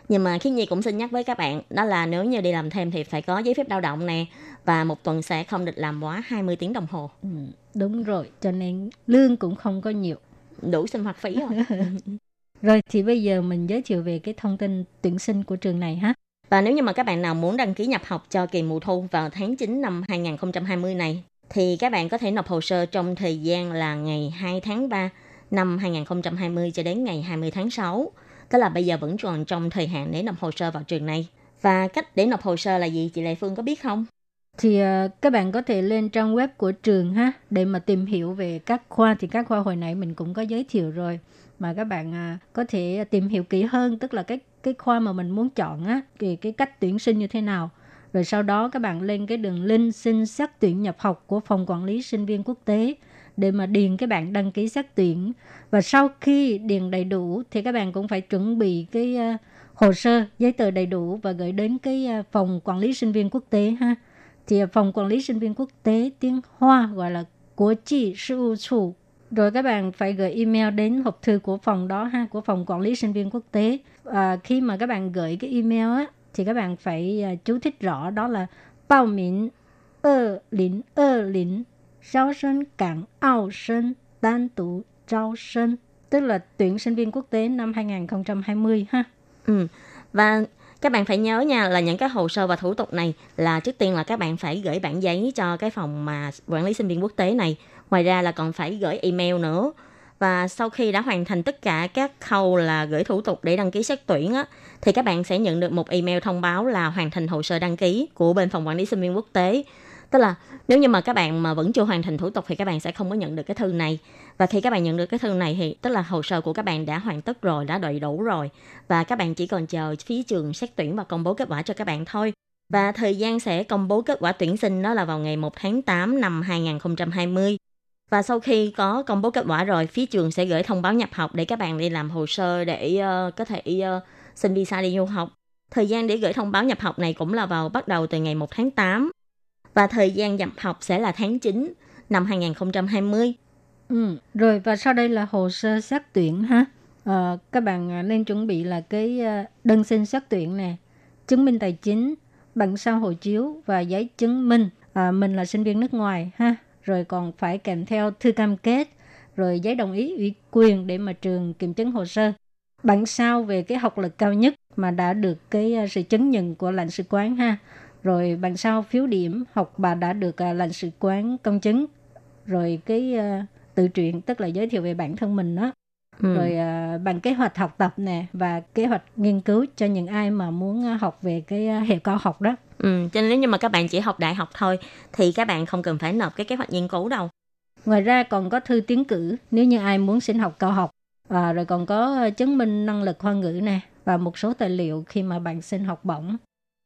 Nhưng mà Khiết Nhi cũng xin nhắc với các bạn, đó là nếu như đi làm thêm thì phải có giấy phép lao động nè, và một tuần sẽ không được làm quá 20 tiếng đồng hồ. Ừ, đúng rồi, cho nên lương cũng không có nhiều, đủ sinh hoạt phí rồi. Rồi thì bây giờ mình giới thiệu về cái thông tin tuyển sinh của trường này ha. Và nếu như mà các bạn nào muốn đăng ký nhập học cho kỳ mùa thu vào tháng 9 năm 2020 này, thì các bạn có thể nộp hồ sơ trong thời gian là ngày 2 tháng 3 năm 2020 cho đến ngày 20 tháng 6. Tức là bây giờ vẫn còn trong thời hạn để nộp hồ sơ vào trường này. Và cách để nộp hồ sơ là gì, chị Lê Phương có biết không? Thì các bạn có thể lên trang web của trường ha, để mà tìm hiểu về các khoa. Thì các khoa hồi nãy mình cũng có giới thiệu rồi. Mà các bạn có thể tìm hiểu kỹ hơn, tức là cái khoa mà mình muốn chọn á, cái cách tuyển sinh như thế nào. Rồi sau đó các bạn lên cái đường link xin xét tuyển nhập học của Phòng Quản lý Sinh viên Quốc tế để mà điền cái bạn đăng ký xét tuyển. Và sau khi điền đầy đủ thì các bạn cũng phải chuẩn bị cái hồ sơ, giấy tờ đầy đủ và gửi đến cái Phòng Quản lý Sinh viên Quốc tế ha. Thì Phòng Quản lý Sinh viên Quốc tế tiếng Hoa gọi là Quốc Chi Sư Vụ Chủ. Rồi các bạn phải gửi email đến hộp thư của phòng đó ha, của Phòng Quản lý Sinh viên Quốc tế. Khi mà các bạn gửi cái email á, thì các bạn phải chú thích rõ đó là Bao Minh 2020 Giao Sinh Cảng Ao Sinh Đan Tú Giao Sinh. Tức là tuyển sinh viên quốc tế năm 2020 ha. Ừ. Và các bạn phải nhớ nha, là những cái hồ sơ và thủ tục này là trước tiên là các bạn phải gửi bản giấy cho cái phòng mà quản lý sinh viên quốc tế này. Ngoài ra là còn phải gửi email nữa. Và sau khi đã hoàn thành tất cả các khâu là gửi thủ tục để đăng ký xét tuyển á, thì các bạn sẽ nhận được một email thông báo là hoàn thành hồ sơ đăng ký của bên Phòng Quản lý Sinh viên Quốc tế. Tức là nếu như mà các bạn mà vẫn chưa hoàn thành thủ tục thì các bạn sẽ không có nhận được cái thư này. Và khi các bạn nhận được cái thư này thì tức là hồ sơ của các bạn đã hoàn tất rồi, đã đầy đủ rồi. Và các bạn chỉ còn chờ phía trường xét tuyển và công bố kết quả cho các bạn thôi. Và thời gian sẽ công bố kết quả tuyển sinh đó là vào ngày 1 tháng 8 năm 2020. Và sau khi có công bố kết quả rồi, phía trường sẽ gửi thông báo nhập học để các bạn đi làm hồ sơ để có thể xin visa đi du học. Thời gian để gửi thông báo nhập học này cũng là bắt đầu từ ngày 1 tháng 8. Và thời gian nhập học sẽ là tháng 9 năm 2020. Ừ, rồi và sau đây là hồ sơ xét tuyển ha. Các bạn nên chuẩn bị là cái đơn xin xét tuyển nè, chứng minh tài chính, bản sao hộ chiếu và giấy chứng minh mình là sinh viên nước ngoài ha. Rồi còn phải kèm theo thư cam kết, rồi giấy đồng ý ủy quyền để mà trường kiểm chứng hồ sơ. Bản sao về cái học lực cao nhất mà đã được cái sự chứng nhận của lãnh sự quán ha. Rồi bản sao phiếu điểm học bà đã được lãnh sự quán công chứng. Rồi cái tự truyện, tức là giới thiệu về bản thân mình đó. Rồi bản kế hoạch học tập nè và kế hoạch nghiên cứu cho những ai mà muốn học về cái hệ cao học đó. Cho nên nếu như mà các bạn chỉ học đại học thôi thì các bạn không cần phải nộp cái kế hoạch nghiên cứu đâu. Ngoài ra còn có thư tiến cử nếu như ai muốn xin học cao học, rồi còn có chứng minh năng lực Hoa ngữ nè và một số tài liệu khi mà bạn xin học bổng.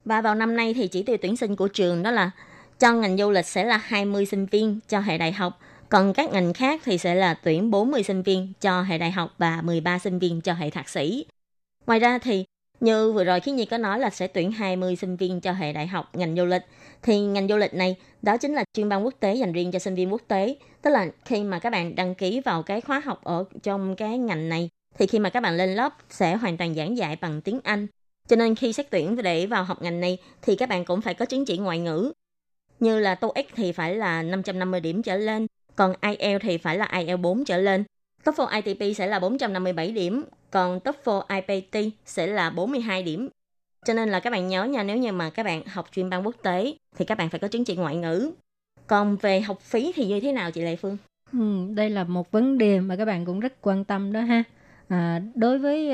Và vào năm nay thì chỉ tiêu tuyển sinh của trường đó là cho ngành du lịch sẽ là 20 sinh viên cho hệ đại học Còn các ngành khác thì sẽ là tuyển 40 sinh viên cho hệ đại học và 13 sinh viên cho hệ thạc sĩ. Ngoài ra thì như vừa rồi Khiết Nhi có nói là sẽ tuyển 20 sinh viên cho hệ đại học ngành du lịch. Thì ngành du lịch này đó chính là chuyên ban quốc tế dành riêng cho sinh viên quốc tế. Tức là khi mà các bạn đăng ký vào cái khóa học ở trong cái ngành này thì khi mà các bạn lên lớp sẽ hoàn toàn giảng dạy bằng tiếng Anh. Cho nên khi xét tuyển để vào học ngành này thì các bạn cũng phải có chứng chỉ ngoại ngữ. Như là TOEIC thì phải là 550 điểm trở lên, còn IELTS thì phải là IELTS 4 trở lên. TOEFL ITP sẽ là 457 điểm, còn TOEFL IPT sẽ là 42 điểm. Cho nên là các bạn nhớ nha, nếu như mà các bạn học chuyên ban quốc tế thì các bạn phải có chứng chỉ ngoại ngữ. Còn về học phí thì như thế nào chị Lệ Phương? Đây là một vấn đề mà các bạn cũng rất quan tâm đó ha. Đối với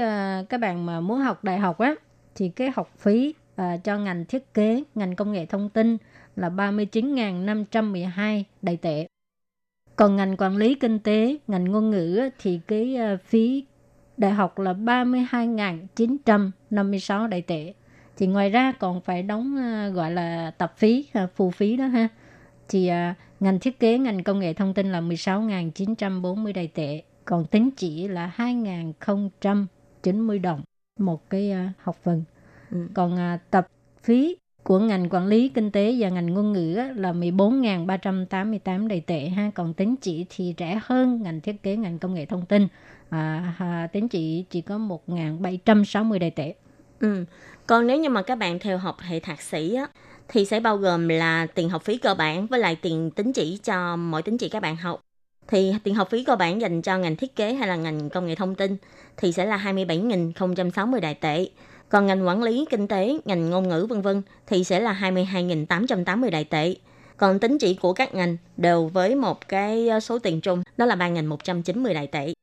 các bạn mà muốn học đại học á, thì cái học phí cho ngành thiết kế, ngành công nghệ thông tin là 39.512 Đài tệ. Còn ngành quản lý kinh tế, ngành ngôn ngữ thì cái phí đại học là 32.956 Đài tệ. Thì ngoài ra còn phải đóng gọi là tập phí, phụ phí đó ha. Thì ngành thiết kế, ngành công nghệ thông tin là 16.940 Đài tệ. Còn tính chỉ là 2.090 đồng một cái học phần. Còn tập phí của ngành quản lý kinh tế và ngành ngôn ngữ là 14.388 Đài tệ ha. Còn tín chỉ thì rẻ hơn ngành thiết kế, ngành công nghệ thông tin, tín chỉ có 1.760 Đài tệ. Còn nếu như mà các bạn theo học hệ thạc sĩ á, thì sẽ bao gồm là tiền học phí cơ bản với lại tiền tín chỉ cho mỗi tín chỉ các bạn học. Thì tiền học phí cơ bản dành cho ngành thiết kế hay là ngành công nghệ thông tin thì sẽ là 27.060 Đài tệ. Còn ngành quản lý kinh tế, ngành ngôn ngữ v.v. thì sẽ là 22.880 Đài tệ. Còn tín chỉ của các ngành đều với một cái số tiền chung đó là 3.190 Đài tệ.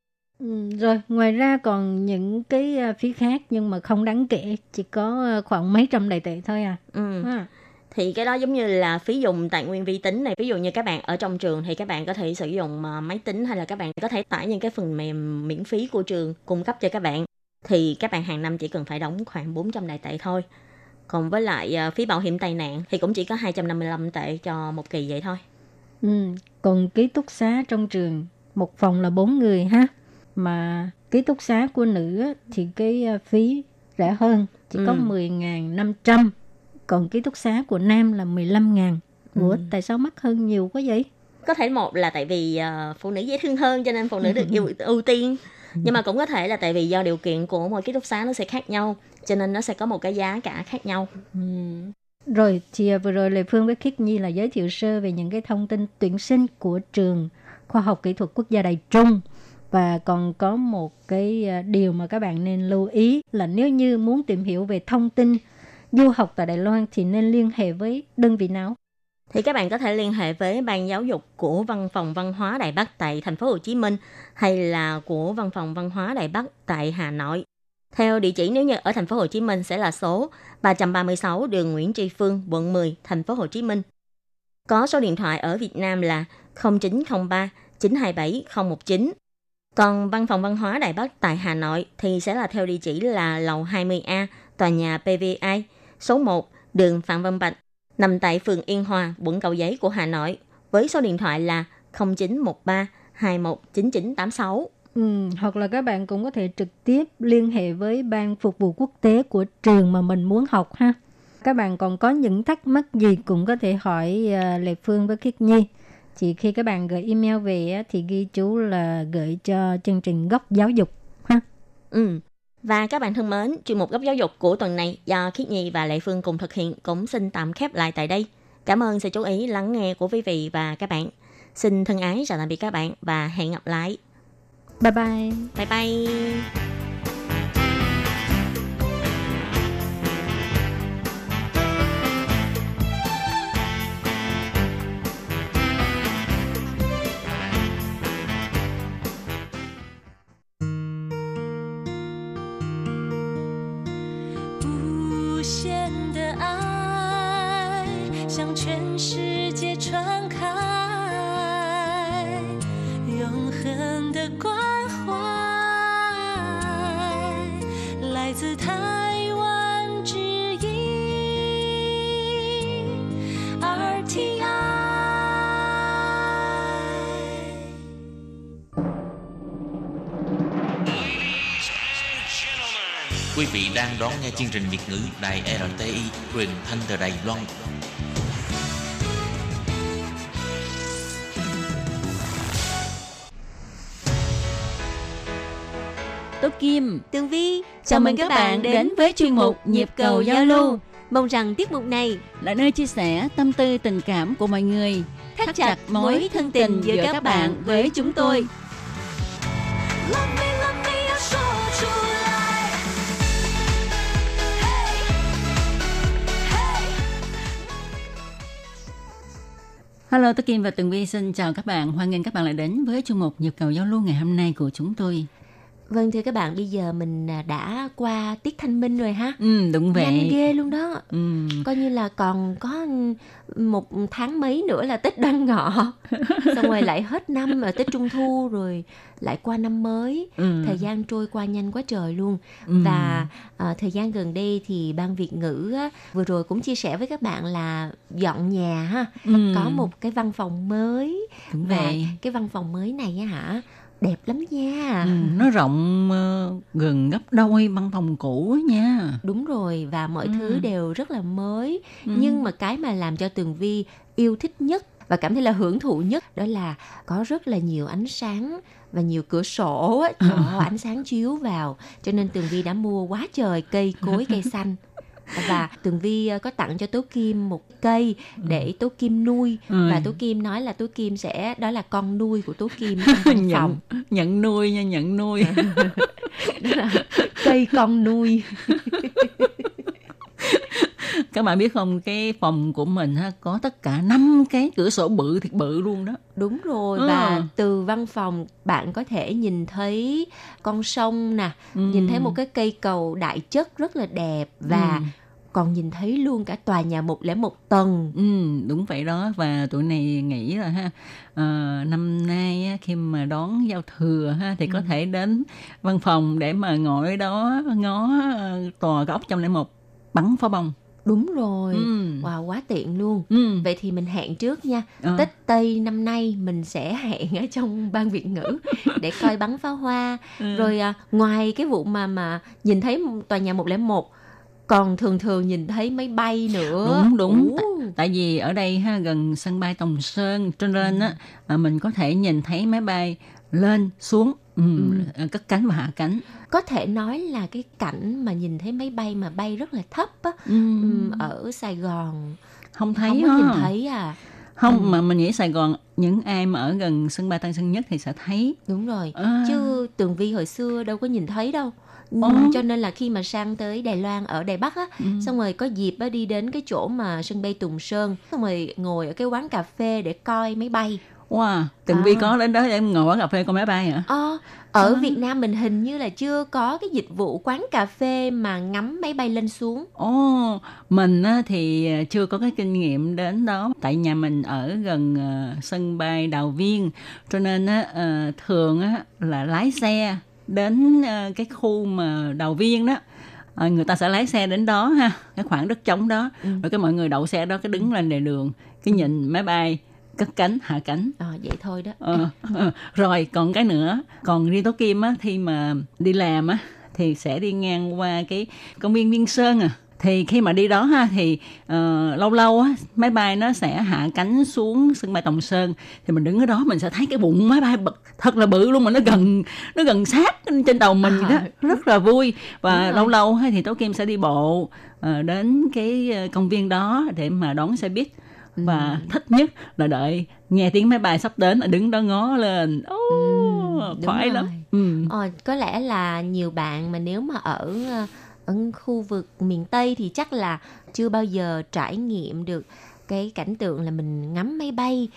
Rồi, ngoài ra còn những cái phí khác nhưng mà không đáng kể, chỉ có khoảng mấy trăm Đài tệ thôi à. Thì cái đó giống như là phí dùng tài nguyên vi tính này. Ví dụ như các bạn ở trong trường thì các bạn có thể sử dụng máy tính hay là các bạn có thể tải những cái phần mềm miễn phí của trường cung cấp cho các bạn. Thì các bạn hàng năm chỉ cần phải đóng khoảng 400 Đài tệ thôi. Còn với lại phí bảo hiểm tai nạn thì cũng chỉ có 255 tệ cho một kỳ vậy thôi. Còn ký túc xá trong trường, một phòng là 4 người ha. Mà ký túc xá của nữ thì cái phí rẻ hơn, chỉ có 10.500. Còn ký túc xá của nam là 15.000. Ủa, tại sao mắc hơn nhiều quá vậy? Có thể một là tại vì phụ nữ dễ thương hơn cho nên phụ nữ được ưu tiên. Nhưng mà cũng có thể là tại vì do điều kiện của mỗi ký túc xá nó sẽ khác nhau, cho nên nó sẽ có một cái giá cả khác nhau. Rồi, thì vừa rồi Lê Phương với Khiết Nhi là giới thiệu sơ về những cái thông tin tuyển sinh của Trường Khoa học Kỹ thuật Quốc gia Đài Trung. Và còn có một cái điều mà các bạn nên lưu ý là nếu như muốn tìm hiểu về thông tin du học tại Đài Loan thì nên liên hệ với đơn vị nào? Thì các bạn có thể liên hệ với Ban Giáo dục của Văn phòng Văn hóa Đài Bắc tại thành phố Hồ Chí Minh hay là của Văn phòng Văn hóa Đài Bắc tại Hà Nội. Theo địa chỉ nếu như ở thành phố Hồ Chí Minh sẽ là số 336 đường Nguyễn Tri Phương, quận 10, thành phố Hồ Chí Minh. Có số điện thoại ở Việt Nam là 0903 927 019. Còn Văn phòng Văn hóa Đài Bắc tại Hà Nội thì sẽ là theo địa chỉ là lầu 20A, tòa nhà PVI, số 1, đường Phạm Văn Bạch, nằm tại phường Yên Hòa, quận Cầu Giấy của Hà Nội, với số điện thoại là 0913 219986. Hoặc là các bạn cũng có thể trực tiếp liên hệ với Ban Phục vụ Quốc tế của trường mà mình muốn học ha. Các bạn còn có những thắc mắc gì cũng có thể hỏi Lê Phương với Khiết Nhi. Thì khi các bạn gửi email về thì ghi chú là gửi cho chương trình Góc Giáo dục ha. Và các bạn thân mến, chuyên mục Góc Giáo dục của tuần này do Khiết Nhi và Lệ Phương cùng thực hiện cũng xin tạm khép lại tại đây. Cảm ơn sự chú ý lắng nghe của quý vị và các bạn. Xin thân ái chào tạm biệt các bạn và hẹn gặp lại. Bye bye. Bye bye. RTI Quý vị đang đón nghe chương trình Việt ngữ Đài RTI, truyền thanh từ Đài Loan. Tô Kim, Tường Vi, chào mừng các bạn đến với chuyên mục Nhịp cầu giao lưu. Mong rằng tiết mục này là nơi chia sẻ tâm tư tình cảm của mọi người, thắt chặt mối thân tình giữa các bạn với chúng tôi. Hello, Tô Kim và Tường Vi xin chào các bạn. Hoan nghênh các bạn lại đến với chuyên mục Nhịp cầu giao lưu ngày hôm nay của chúng tôi. Vâng, thưa các bạn, bây giờ mình đã qua tiết Thanh Minh rồi ha. Đúng vậy. Nhanh ghê luôn đó. Coi như là còn có một tháng mấy nữa là Tết Đoan Ngọ. Xong rồi lại hết năm, ở Tết Trung Thu rồi lại qua năm mới. Thời gian trôi qua nhanh quá trời luôn. Và thời gian gần đây thì Ban Việt ngữ vừa rồi cũng chia sẻ với các bạn là dọn nhà ha. Có một cái văn phòng mới. Đúng vậy. Cái văn phòng mới này á hả, đẹp lắm nha. Nó rộng gần gấp đôi văn phòng cũ nha. Đúng rồi, và mọi thứ đều rất là mới. Nhưng mà cái mà làm cho Tường Vi yêu thích nhất và cảm thấy là hưởng thụ nhất đó là có rất là nhiều ánh sáng và nhiều cửa sổ cho ánh sáng chiếu vào. Cho nên Tường Vi đã mua quá trời cây cối, cây xanh. Và Tường Vi có tặng cho Tố Kim một cây để Tố Kim nuôi. Và Tố Kim nói là Tố Kim sẽ, đó là con nuôi của Tố Kim trong phòng. Nhận nuôi nha, nhận nuôi. Đó là cây con nuôi. Các bạn biết không, cái phòng của mình ha, có tất cả 5 cái cửa sổ bự thiệt bự luôn đó. Đúng rồi, và từ văn phòng bạn có thể nhìn thấy con sông nè, nhìn thấy một cái cây cầu đại chất rất là đẹp và còn nhìn thấy luôn cả tòa nhà 101 tầng. Đúng vậy đó, và tụi này nghĩ là ha, năm nay á, khi mà đón giao thừa ha, thì có thể đến văn phòng để mà ngồi đó ngó tòa góc 101 bắn pháo bông. Đúng rồi, wow, quá tiện luôn. Vậy thì mình hẹn trước nha. Tết Tây năm nay mình sẽ hẹn ở trong Ban Việt ngữ để coi bắn pháo hoa. Rồi ngoài cái vụ mà nhìn thấy tòa nhà 101, còn thường thường nhìn thấy máy bay nữa. Đúng, đúng. Tại vì ở đây ha, gần sân bay Tòng Sơn, cho nên á, mình có thể nhìn thấy máy bay lên, xuống, cất cánh và hạ cánh. Có thể nói là cái cảnh mà nhìn thấy máy bay mà bay rất là thấp á, ở Sài Gòn không thấy, không có nhìn thấy à. Không, mà mình nghĩ Sài Gòn, những ai mà ở gần sân bay Tân Sơn Nhất thì sẽ thấy. Đúng rồi, chứ Tường Vi hồi xưa đâu có nhìn thấy đâu. Cho nên là khi mà sang tới Đài Loan, ở Đài Bắc á, xong rồi có dịp á, đi đến cái chỗ mà sân bay Tùng Sơn, xong rồi ngồi ở cái quán cà phê để coi máy bay. Wow, Tường Vi có đến đó để em ngồi quán cà phê coi máy bay hả? Ở Việt Nam mình hình như là chưa có cái dịch vụ quán cà phê mà ngắm máy bay lên xuống. Mình thì chưa có cái kinh nghiệm đến đó. Tại nhà mình ở gần sân bay Đào Viên, cho nên thường là lái xe đến cái khu mà Đào Viên đó. Người ta sẽ lái xe đến đó ha, cái khoảng đất trống đó. Rồi cái mọi người đậu xe đó, cái đứng lên lề đường, cái nhìn máy bay cất cánh, hạ cánh. Vậy thôi đó. Rồi còn cái nữa, còn riêng Tố Kim á, khi mà đi làm á thì sẽ đi ngang qua cái công viên Viên Sơn à. Thì khi mà đi đó ha, thì lâu lâu á, máy bay nó sẽ hạ cánh xuống sân bay Tòng Sơn, thì mình đứng ở đó mình sẽ thấy cái bụng máy bay bật thật là bự luôn, mà nó gần sát trên đầu mình đó, rất là vui. Và lâu lâu thì Tố Kim sẽ đi bộ đến cái công viên đó để mà đón xe buýt. Và thích nhất là đợi nghe tiếng máy bay sắp đến, đứng đó ngó lên. Khoái lắm. Có lẽ là nhiều bạn mà nếu mà ở khu vực miền Tây thì chắc là chưa bao giờ trải nghiệm được cái cảnh tượng là mình ngắm máy bay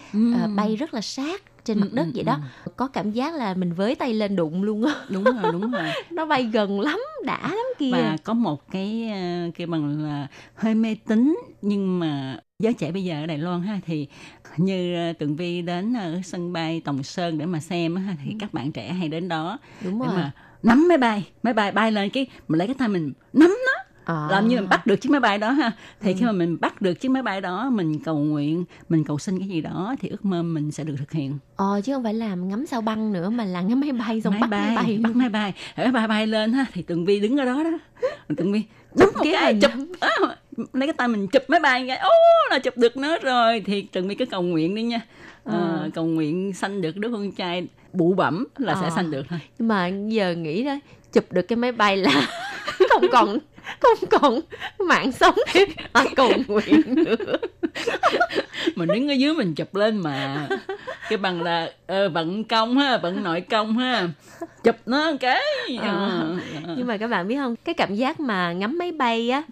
bay rất là sát trên mặt đất vậy đó. Có cảm giác là mình với tay lên đụng luôn á. Đúng rồi. Nó bay gần lắm, đã lắm kìa. Và có một cái bằng là hơi mê tín, nhưng mà giới trẻ bây giờ ở Đài Loan ha, thì như Tường Vi đến ở sân bay Tòng Sơn để mà xem ha, thì các bạn trẻ hay đến đó. Đúng rồi. Để mà nắm máy bay bay lên, cái mình lấy cái tay mình nắm nó. Làm như mình bắt được chiếc máy bay đó ha. Thì khi mà mình bắt được chiếc máy bay đó, mình cầu nguyện, mình cầu xin cái gì đó thì ước mơ mình sẽ được thực hiện. Chứ không phải là ngắm sao băng nữa, mà là ngắm máy bay xong bắt máy bay. Máy bay bay lên ha, thì Tường Vi đứng ở đó đó. Tường Vi chụp cái chụp lấy cái tay mình chụp máy bay cái, là chụp được nó rồi. Thì Tường Vi cứ cầu nguyện đi nha. Cầu nguyện sanh được đứa con trai bụ bẩm là sẽ sanh được thôi. Nhưng mà giờ nghĩ đó, chụp được cái máy bay là không còn mạng sống để cầu nguyện nữa. Mình đứng ở dưới mình chụp lên mà cái bằng là vận công ha, vận nội công ha, chụp nó cái. Nhưng mà các bạn biết không, cái cảm giác mà ngắm máy bay á,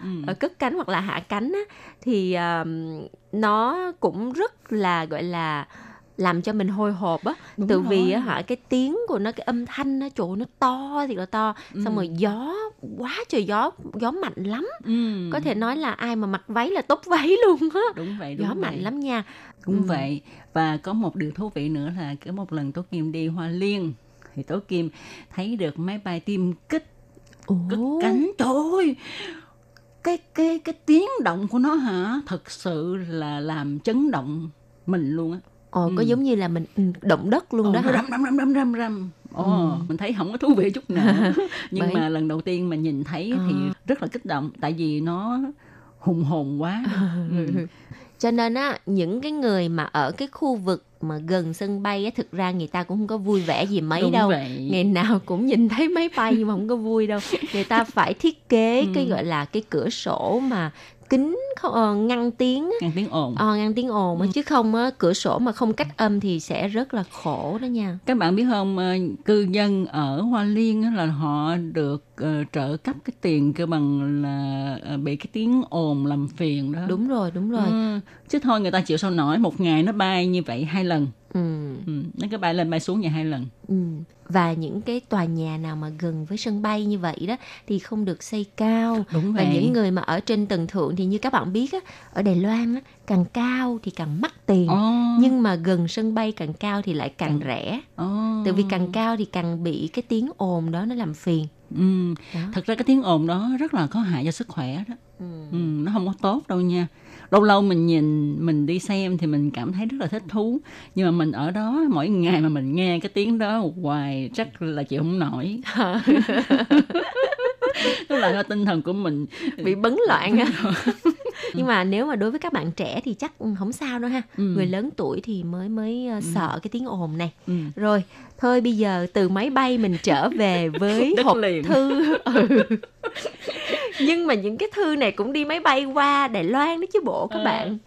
cất cánh hoặc là hạ cánh á, thì nó cũng rất là gọi là làm cho mình hồi hộp á. Tự vì á hả, cái tiếng của nó, cái âm thanh nó, chỗ nó to thì là to, xong rồi gió quá trời, gió mạnh lắm. Có thể nói là ai mà mặc váy là tốt váy luôn á. Đúng vậy, đúng gió vậy. Mạnh lắm nha. Cũng vậy. Và có một điều thú vị nữa là cứ một lần Tố Kim đi Hoa Liên thì Tố Kim thấy được máy bay tiêm kích cất cánh. Trời ơi, cái tiếng động của nó hả, thật sự là làm chấn động mình luôn á. Có giống như là mình động đất luôn đó. Rầm rầm. Mình thấy không có thú vị chút nào. Nhưng mà lần đầu tiên mình nhìn thấy thì rất là kích động, tại vì nó hùng hồn quá. Cho nên á, những cái người mà ở cái khu vực mà gần sân bay á, thực ra người ta cũng không có vui vẻ gì mấy. Đúng đâu vậy. Ngày nào cũng nhìn thấy máy bay nhưng mà không có vui đâu. Người ta phải thiết kế cái gọi là cái cửa sổ mà kính ngăn tiếng ồn chứ không cửa sổ mà không cách âm thì sẽ rất là khổ đó nha. Các bạn biết không, cư dân ở Hoa Liên là họ được trợ cấp cái tiền cơ bằng là bị cái tiếng ồn làm phiền đó. Đúng rồi. Chứ thôi người ta chịu sao nổi, một ngày nó bay như vậy 2 lần. Nó cứ bay lên bay xuống nhà 2 lần. Và những cái tòa nhà nào mà gần với sân bay như vậy đó thì không được xây cao. Đúng vậy. Và những người mà ở trên tầng thượng thì như các bạn biết á, ở Đài Loan á, càng cao thì càng mắc tiền. Nhưng mà gần sân bay càng cao thì lại càng rẻ. Tại vì càng cao thì càng bị cái tiếng ồn đó nó làm phiền. Thật ra cái tiếng ồn đó rất là có hại cho sức khỏe đó. Nó không có tốt đâu nha. Lâu lâu mình nhìn, mình đi xem thì mình cảm thấy rất là thích thú. Nhưng mà mình ở đó mỗi ngày mà mình nghe cái tiếng đó hoài chắc là chịu không nổi. Tức là tinh thần của mình bị bấn loạn. Nhưng mà nếu mà đối với các bạn trẻ thì chắc không sao đâu ha. Người lớn tuổi thì mới sợ cái tiếng ồn này. Rồi, thôi bây giờ từ máy bay mình trở về với hộp thư. Nhưng mà những cái thư này cũng đi máy bay qua Đài Loan đó chứ bộ các bạn.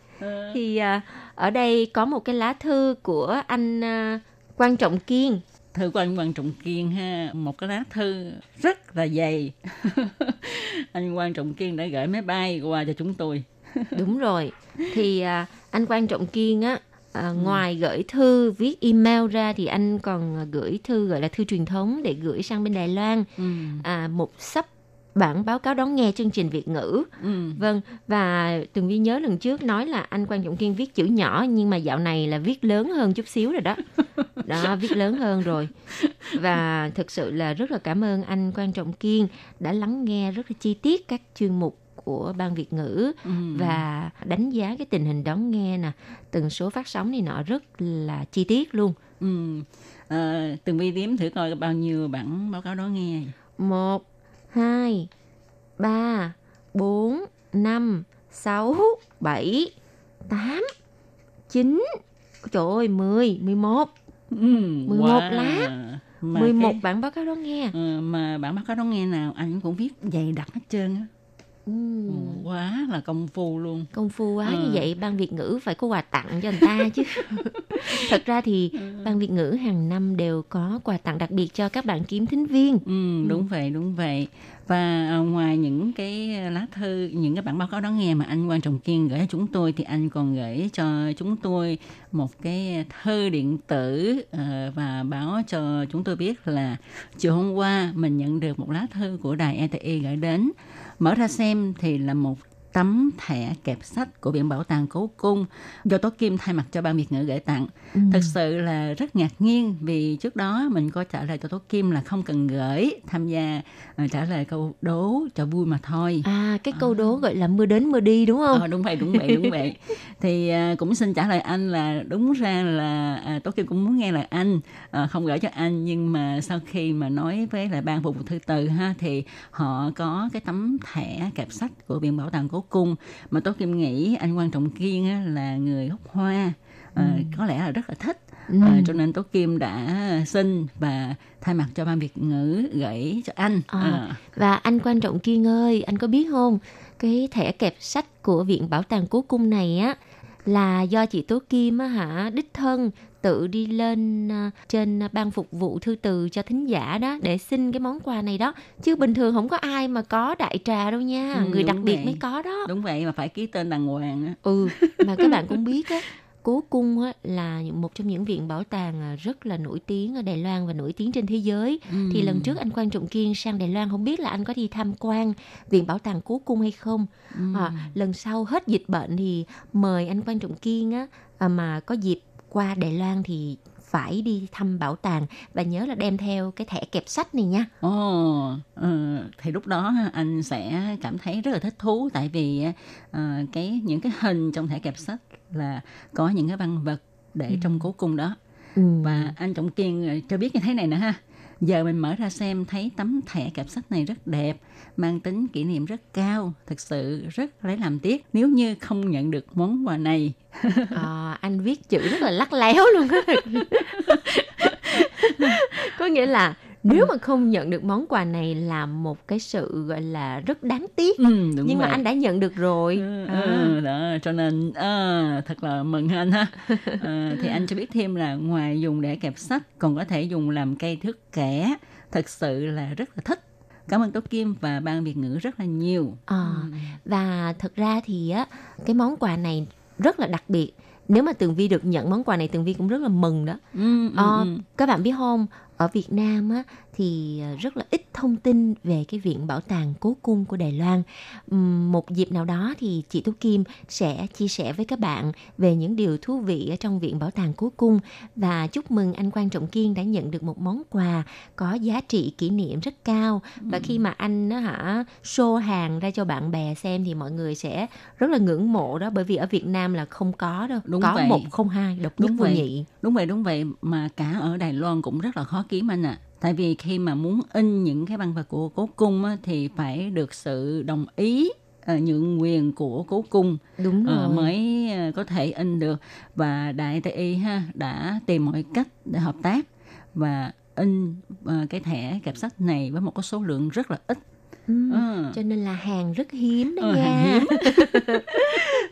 Thì ở đây có một cái lá thư của anh Quang Trọng Kiên. Thư của anh Quang Trọng Kiên ha, một cái lá thư rất là dày. Anh Quang Trọng Kiên đã gửi máy bay qua cho chúng tôi. Đúng rồi. Thì anh Quang Trọng Kiên á, ngoài gửi thư viết email ra thì anh còn gửi thư gọi là thư truyền thống để gửi sang bên Đài Loan. Một sắp bản báo cáo đón nghe chương trình Việt ngữ. Vâng, và Tường Vi nhớ lần trước nói là anh Quang Trọng Kiên viết chữ nhỏ, nhưng mà dạo này là viết lớn hơn chút xíu rồi đó. Đó, viết lớn hơn rồi. Và thực sự là rất là cảm ơn anh Quang Trọng Kiên đã lắng nghe rất là chi tiết các chuyên mục của Ban Việt ngữ và đánh giá cái tình hình đón nghe nè, từng số phát sóng này nọ rất là chi tiết luôn. Tường Vi đếm thử coi bao nhiêu bản báo cáo đón nghe. 1, 2, 3, 4, 5, 6, 7, 8, 9, trời ơi, 10, 11. 11 lá, 11 cái bản báo cáo đó nghe. Mà bản báo cáo đó nghe nào anh cũng viết dày đặc hết trơn á. Quá là công phu luôn. Công phu quá. Như vậy Ban Việt ngữ phải có quà tặng cho người ta chứ. Thật ra thì Ban Việt ngữ hàng năm đều có quà tặng đặc biệt cho các bạn kiếm thính viên. Đúng vậy. Và ngoài những cái lá thư, những cái bản báo cáo đón nghe mà anh Quang Trọng Kiên gửi cho chúng tôi, thì anh còn gửi cho chúng tôi một cái thư điện tử và báo cho chúng tôi biết là chiều hôm qua mình nhận được một lá thư của đài RTI gửi đến. Mở ra xem thì là một tấm thẻ kẹp sách của Viện Bảo tàng Cố cung do Tố Kim thay mặt cho Ban Việt ngữ gửi tặng. Thật sự là rất ngạc nhiên vì trước đó mình có trả lời cho Tố Kim là không cần gửi, tham gia trả lời câu đố cho vui mà thôi. À, cái câu đố gọi là mưa đến mưa đi đúng không? Đúng vậy. Thì cũng xin trả lời anh là đúng ra là Tố Kim cũng muốn nghe lời anh, không gửi cho anh, nhưng mà sau khi mà nói với lại Ban Phục vụ Thư từ ha, thì họ có cái tấm thẻ kẹp sách của Viện Bảo tàng Cố cung mà Tố Kim nghĩ anh Quang Trọng Kiên á, là người gốc Hoa, có lẽ là rất là thích. Cho nên Tố Kim đã xin và thay mặt cho Ban Việt ngữ gửi cho anh. Và anh Quang Trọng Kiên ơi, anh có biết không, cái thẻ kẹp sách của Viện Bảo tàng Cố cung này á là do chị Tố Kim á hả, đích thân tự đi lên trên Ban Phục vụ Thư từ cho thính giả đó để xin cái món quà này đó, chứ bình thường không có ai mà có đại trà đâu nha, người đặc biệt mới có đó. Đúng vậy, mà phải ký tên đàng hoàng á. Mà các bạn cũng biết á, Cố cung á, là một trong những viện bảo tàng rất là nổi tiếng ở Đài Loan và nổi tiếng trên thế giới. Thì lần trước anh Quang Trọng Kiên sang Đài Loan, không biết là anh có đi tham quan Viện Bảo tàng Cố cung hay không. Lần sau hết dịch bệnh thì mời anh Quang Trọng Kiên á, mà có dịp qua Đài Loan thì phải đi thăm bảo tàng và nhớ là đem theo cái thẻ kẹp sách này nha. Thì lúc đó anh sẽ cảm thấy rất là thích thú, tại vì những cái hình trong thẻ kẹp sách là có những cái văn vật để trong cố cung đó. Và anh Trọng Kiên cho biết như thế này nè ha. Giờ mình mở ra xem thấy tấm thẻ kẹp sách này rất đẹp, mang tính kỷ niệm rất cao. Thật sự rất lấy làm tiếc nếu như không nhận được món quà này. Anh viết chữ rất là lắc léo luôn á. Có nghĩa là nếu mà không nhận được món quà này là một cái sự gọi là rất đáng tiếc. Nhưng mà anh đã nhận được rồi. Đó, cho nên thật là mừng anh ha. Thì anh cho biết thêm là ngoài dùng để kẹp sách còn có thể dùng làm cây thước kẻ. Thật sự là rất là thích. Cảm ơn Tố Kim và Ban Việt ngữ rất là nhiều. Và thật ra thì á, cái món quà này rất là đặc biệt. Nếu mà Tường Vi được nhận món quà này, Tường Vi cũng rất là mừng đó. Các bạn biết không, ở Việt Nam á, thì rất là ít thông tin về cái Viện Bảo tàng Cố cung của Đài Loan. Một dịp nào đó thì chị Tú Kim sẽ chia sẻ với các bạn về những điều thú vị ở trong Viện Bảo tàng Cố cung. Và chúc mừng anh Quang Trọng Kiên đã nhận được một món quà có giá trị kỷ niệm rất cao. Và khi mà anh show hàng ra cho bạn bè xem thì mọi người sẽ rất là ngưỡng mộ đó. Bởi vì ở Việt Nam là không có đâu. Đúng có vậy. 102 độc nhất vô nhị. Đúng vậy. Mà cả ở Đài Loan cũng rất là khó kiếm anh ạ. Tại vì khi mà muốn in những cái văn vật của cố cung á, thì phải được sự đồng ý nhượng quyền của cố cung mới có thể in được. Và Đại TI đã tìm mọi cách để hợp tác và in cái thẻ kẹp sách này với một cái số lượng rất là ít. Cho nên là hàng rất hiếm đó nha.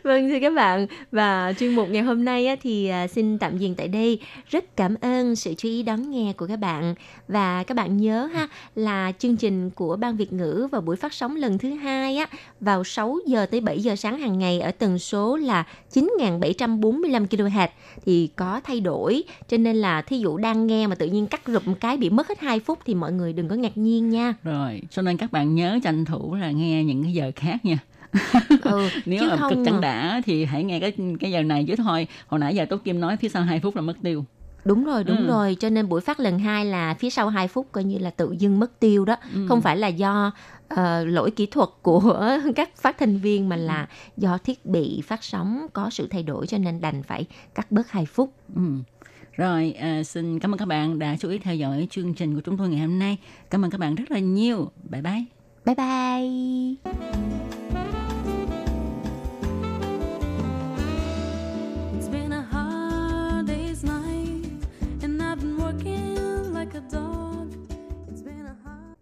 Vâng thưa các bạn, và chuyên mục ngày hôm nay á, thì xin tạm dừng tại đây. Rất cảm ơn sự chú ý đón nghe của các bạn. Và các bạn nhớ ha, là chương trình của Ban Việt ngữ vào buổi phát sóng lần thứ 2 á, vào 6 giờ tới 7 giờ sáng hàng ngày ở tần số là 9745 kHz thì có thay đổi. Cho nên là thí dụ đang nghe mà tự nhiên cắt rụp một cái bị mất hết 2 phút thì mọi người đừng có ngạc nhiên nha. Rồi, cho nên các bạn nhớ tranh thủ là nghe những cái giờ khác nha. Nếu mà cực chẳng đã thì hãy nghe cái giờ này chứ thôi. Hồi nãy giờ Tố Kim nói phía sau 2 phút là mất tiêu. Đúng rồi. Cho nên buổi phát lần 2 là phía sau 2 phút coi như là tự dưng mất tiêu đó. Không phải là do lỗi kỹ thuật của các phát thanh viên mà là do thiết bị phát sóng có sự thay đổi, cho nên đành phải cắt bớt 2 phút. Rồi, xin cảm ơn các bạn đã chú ý theo dõi chương trình của chúng tôi ngày hôm nay. Cảm ơn các bạn rất là nhiều. Bye bye. Bye bye.